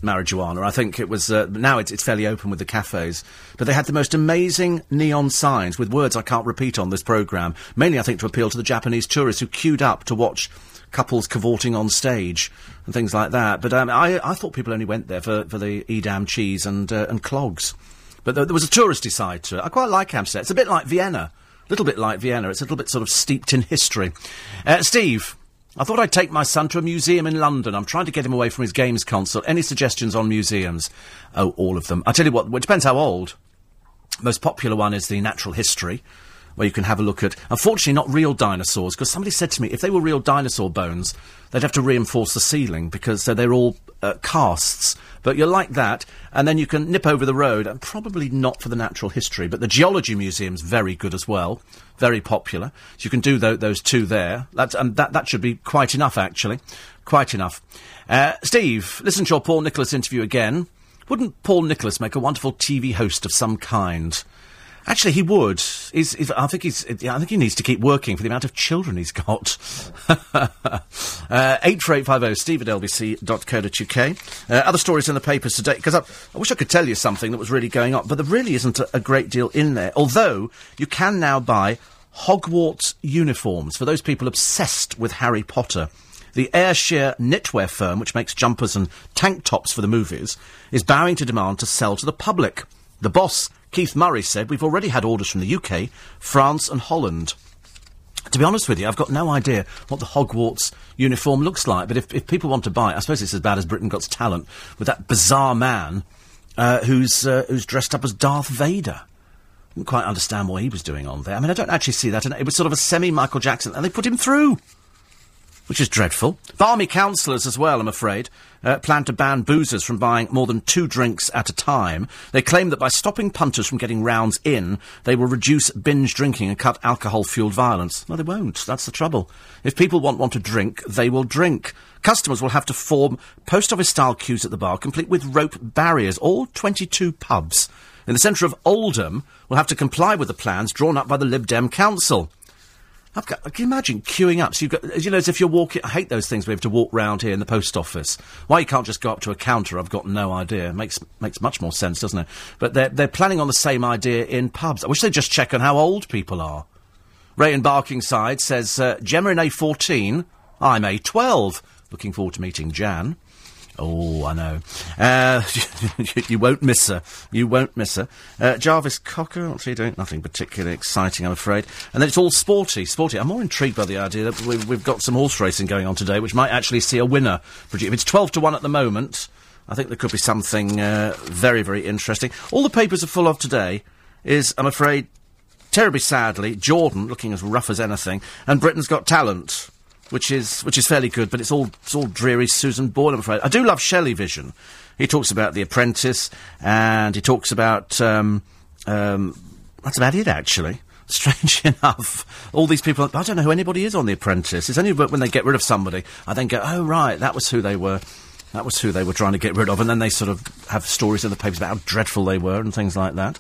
marijuana. I think it was... now it's fairly open with the cafes. But they had the most amazing neon signs with words I can't repeat on this programme. Mainly, I think, to appeal to the Japanese tourists who queued up to watch couples cavorting on stage and things like that. But I thought people only went there for the Edam cheese and clogs. But there was a touristy side to it. I quite like Amsterdam. It's a bit like Vienna. A little bit like Vienna. It's a little bit sort of steeped in history. Steve... I thought I'd take my son to a museum in London. I'm trying to get him away from his games console. Any suggestions on museums? Oh, all of them. I tell you what, it depends how old. Most popular one is the natural history, where you can have a look at... Unfortunately, not real dinosaurs, because somebody said to me, if they were real dinosaur bones, they'd have to reinforce the ceiling, because they're all casts. But you're like that, and then you can nip over the road, and probably not for the natural history, but the geology museum's very good as well. Very popular. So you can do those two there. That should be quite enough, actually. Quite enough. Steve, listen to your Paul Nicholas interview again. Wouldn't Paul Nicholas make a wonderful TV host of some kind? Actually, he would. I think he needs to keep working for the amount of children he's got. 84850 steve@lbc.co.uk. Other stories in the papers today, because I wish I could tell you something that was really going on, but there really isn't a great deal in there. Although, you can now buy Hogwarts uniforms for those people obsessed with Harry Potter. The Ayrshire knitwear firm, which makes jumpers and tank tops for the movies, is bowing to demand to sell to the public. The boss... Keith Murray said, we've already had orders from the UK, France and Holland. To be honest with you, I've got no idea what the Hogwarts uniform looks like, but if people want to buy it, I suppose it's as bad as Britain's Got Talent, with that bizarre man who's dressed up as Darth Vader. I didn't quite understand what he was doing on there. I mean, I don't actually see that. It was sort of a semi-Michael Jackson, and they put him through, which is dreadful. Barmy councillors as well, I'm afraid, plan to ban boozers from buying more than 2 drinks at a time. They claim that by stopping punters from getting rounds in, they will reduce binge drinking and cut alcohol-fuelled violence. No, they won't. That's the trouble. If people want to drink, they will drink. Customers will have to form post office-style queues at the bar, complete with rope barriers. All 22 pubs in the centre of Oldham will have to comply with the plans drawn up by the Lib Dem Council. Can you imagine queuing up? So you've got, as if you're walking. I hate those things where you have to walk round here in the post office. Why you can't just go up to a counter? I've got no idea. It makes much more sense, doesn't it? But they're planning on the same idea in pubs. I wish they'd just check on how old people are. Ray in Barkingside says Gemma in A14. I'm A12. Looking forward to meeting Jan. Oh, I know. You won't miss her. You won't miss her. Jarvis Cocker, what's he doing? Nothing particularly exciting, I'm afraid. And then it's all sporty. I'm more intrigued by the idea that we've got some horse racing going on today, which might actually see a winner. If it's 12-1 at the moment, I think there could be something very, very interesting. All the papers are full of today is, I'm afraid, terribly sadly, Jordan, looking as rough as anything, and Britain's Got Talent. Which is fairly good, but it's all dreary Susan Boyle, I'm afraid. I do love Shelley Vision. He talks about The Apprentice, and he talks about that's about it, actually. Strange enough, all these people. I don't know who anybody is on The Apprentice. It's only when they get rid of somebody, I then go, oh right, that was who they were. That was who they were trying to get rid of, and then they sort of have stories in the papers about how dreadful they were and things like that.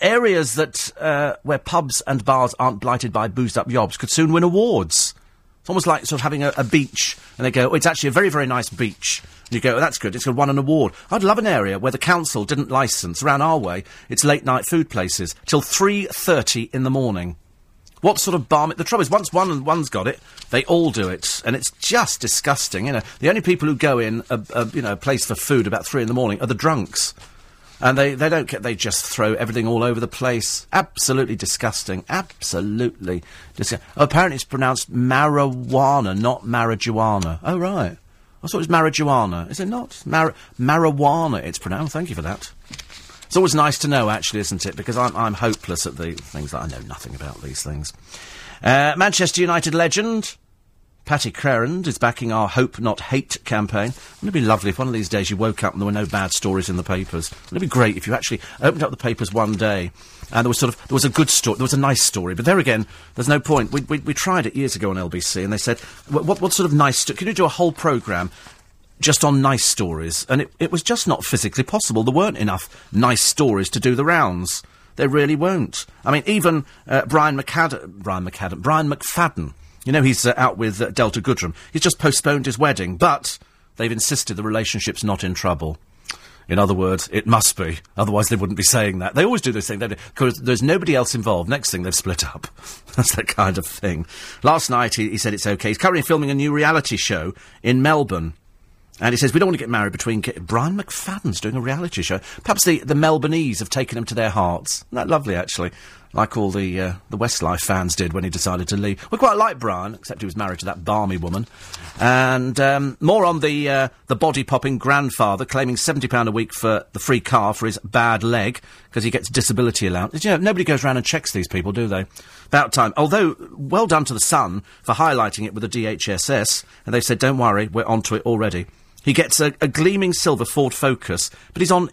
Areas that where pubs and bars aren't blighted by boozed-up yobs could soon win awards. It's almost like sort of having a beach, and they go, oh, it's actually a very, very nice beach. And you go, oh, that's good, it's won an award. I'd love an area where the council didn't licence, round our way, it's late-night food places, till 3:30 in the morning. What sort of barmaid? The trouble is, once one's got it, they all do it, and it's just disgusting, you know. The only people who go in a place for food about 3 in the morning are the drunks. And they just throw everything all over the place. Absolutely disgusting. Absolutely disgusting. Oh, apparently it's pronounced marijuana, not marijuana. Oh, right. I thought it was marijuana. Is it not? Marijuana it's pronounced. Thank you for that. It's always nice to know, actually, isn't it? Because I'm hopeless at the things that I know nothing about these things. Manchester United legend Patty Crerand is backing our Hope Not Hate campaign. Wouldn't it be lovely if one of these days you woke up and there were no bad stories in the papers? Wouldn't it be great if you actually opened up the papers one day and there was a good story, there was a nice story, but there again, there's no point. We tried it years ago on LBC and they said, what sort of nice story, can you do a whole programme just on nice stories? And it was just not physically possible. There weren't enough nice stories to do the rounds. There really weren't. I mean, even Brian McFadden, you know, he's out with Delta Goodrem. He's just postponed his wedding, but they've insisted the relationship's not in trouble. In other words, it must be. Otherwise, they wouldn't be saying that. They always do this thing, because there's nobody else involved. Next thing, they've split up. That's that kind of thing. Last night, he said it's OK. He's currently filming a new reality show in Melbourne. And he says, we don't want to get married between... Brian McFadden's doing a reality show. Perhaps the Melbourneese have taken him to their hearts. Isn't that lovely, actually? Like all the Westlife fans did when he decided to leave. We quite like Brian, except he was married to that barmy woman. And more on the body-popping grandfather claiming £70 a week for the free car for his bad leg, because he gets disability allowance. You know, nobody goes around and checks these people, do they? About time. Although, well done to The Sun for highlighting it with a DHSS. And they've said, don't worry, we're onto it already. He gets a gleaming silver Ford Focus, but he's on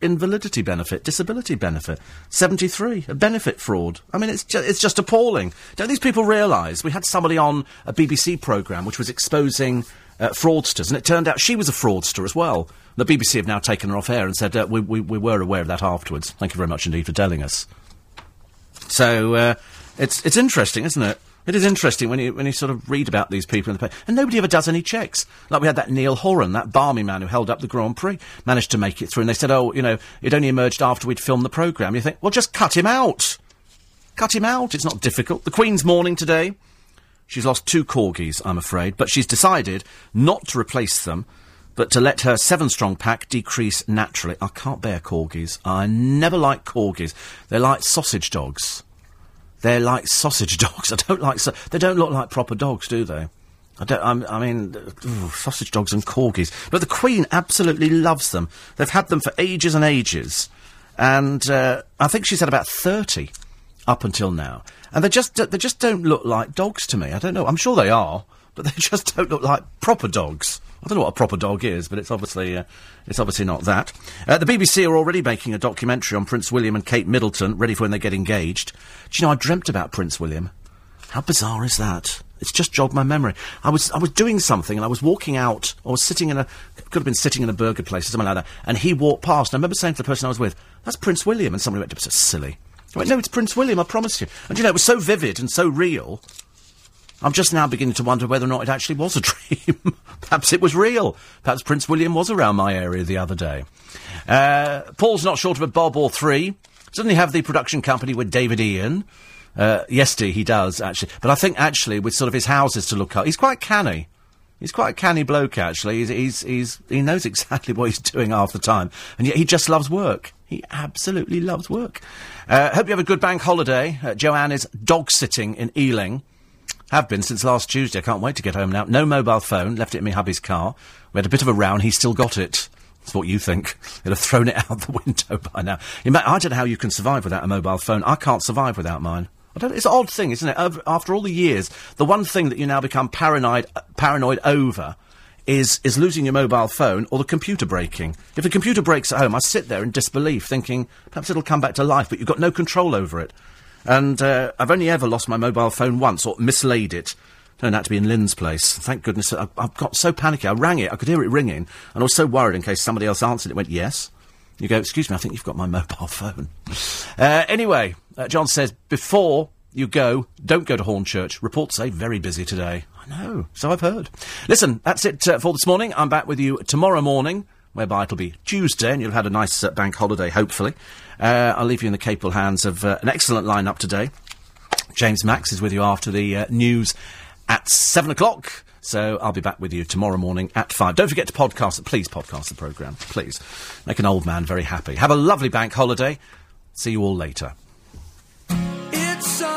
invalidity benefit, disability benefit. 73, a benefit fraud. I mean, it's just appalling. Don't these people realise? We had somebody on a BBC programme which was exposing fraudsters, and it turned out she was a fraudster as well. The BBC have now taken her off air and said, we were aware of that afterwards. Thank you very much indeed for telling us. So, it's interesting, isn't it? It is interesting when you sort of read about these people in the paper. And nobody ever does any checks. Like we had that Neil Horan, that barmy man who held up the Grand Prix, managed to make it through. And they said, oh, you know, it only emerged after we'd filmed the programme. You think, well, just cut him out. Cut him out. It's not difficult. The Queen's mourning today. She's lost 2 corgis, I'm afraid. But she's decided not to replace them, but to let her 7-strong pack decrease naturally. I can't bear corgis. I never like corgis. They're like sausage dogs. They're like sausage dogs. I don't like... They don't look like proper dogs, do they? I mean, sausage dogs and corgis. But the Queen absolutely loves them. They've had them for ages and ages. And I think she's had about 30 up until now. And they just don't look like dogs to me. I don't know. I'm sure they are, but they just don't look like proper dogs. I don't know what a proper dog is, but it's obviously not that. The BBC are already making a documentary on Prince William and Kate Middleton, ready for when they get engaged. Do you know, I dreamt about Prince William. How bizarre is that? It's just jogged my memory. I was doing something, and I was walking out, I was sitting in could have been sitting in a burger place or something like that, and he walked past, and I remember saying to the person I was with, that's Prince William, and somebody went, that's so silly. I went, no, it's Prince William, I promise you. And, you know, it was so vivid and so real. I'm just now beginning to wonder whether or not it actually was a dream. Perhaps it was real. Perhaps Prince William was around my area the other day. Paul's not short of a bob or three. Doesn't he have the production company with David Ian? Yes, dear, he does, actually. But I think, actually, with sort of his houses to look up, he's quite canny. He's quite a canny bloke, actually. He knows exactly what he's doing half the time. And yet he just loves work. He absolutely loves work. Hope you have a good bank holiday. Joanne is dog-sitting in Ealing. Have been since last Tuesday. I can't wait to get home now. No mobile phone. Left it in my hubby's car. We had a bit of a row and he's still got it. That's what you think. He'll have thrown it out the window by now. In fact, I don't know how you can survive without a mobile phone. I can't survive without mine. It's an odd thing, isn't it? After all the years, the one thing that you now become paranoid over is losing your mobile phone or the computer breaking. If a computer breaks at home, I sit there in disbelief, thinking, perhaps it'll come back to life, but you've got no control over it. And I've only ever lost my mobile phone once, or mislaid it. Turned out to be in Lynn's place. Thank goodness. I got so panicky. I rang it. I could hear it ringing. And I was so worried in case somebody else answered. It went, yes. You go, excuse me, I think you've got my mobile phone. Anyway, John says, before you go, don't go to Hornchurch. Reports say very busy today. I know, so I've heard. Listen, that's it for this morning. I'm back with you tomorrow morning, whereby it'll be Tuesday, and you'll have had a nice bank holiday, hopefully. I'll leave you in the capable hands of an excellent line-up today. James Max is with you after the news at 7 o'clock. So I'll be back with you tomorrow morning at 5. Don't forget to podcast. Please podcast the programme. Please. Make an old man very happy. Have a lovely bank holiday. See you all later.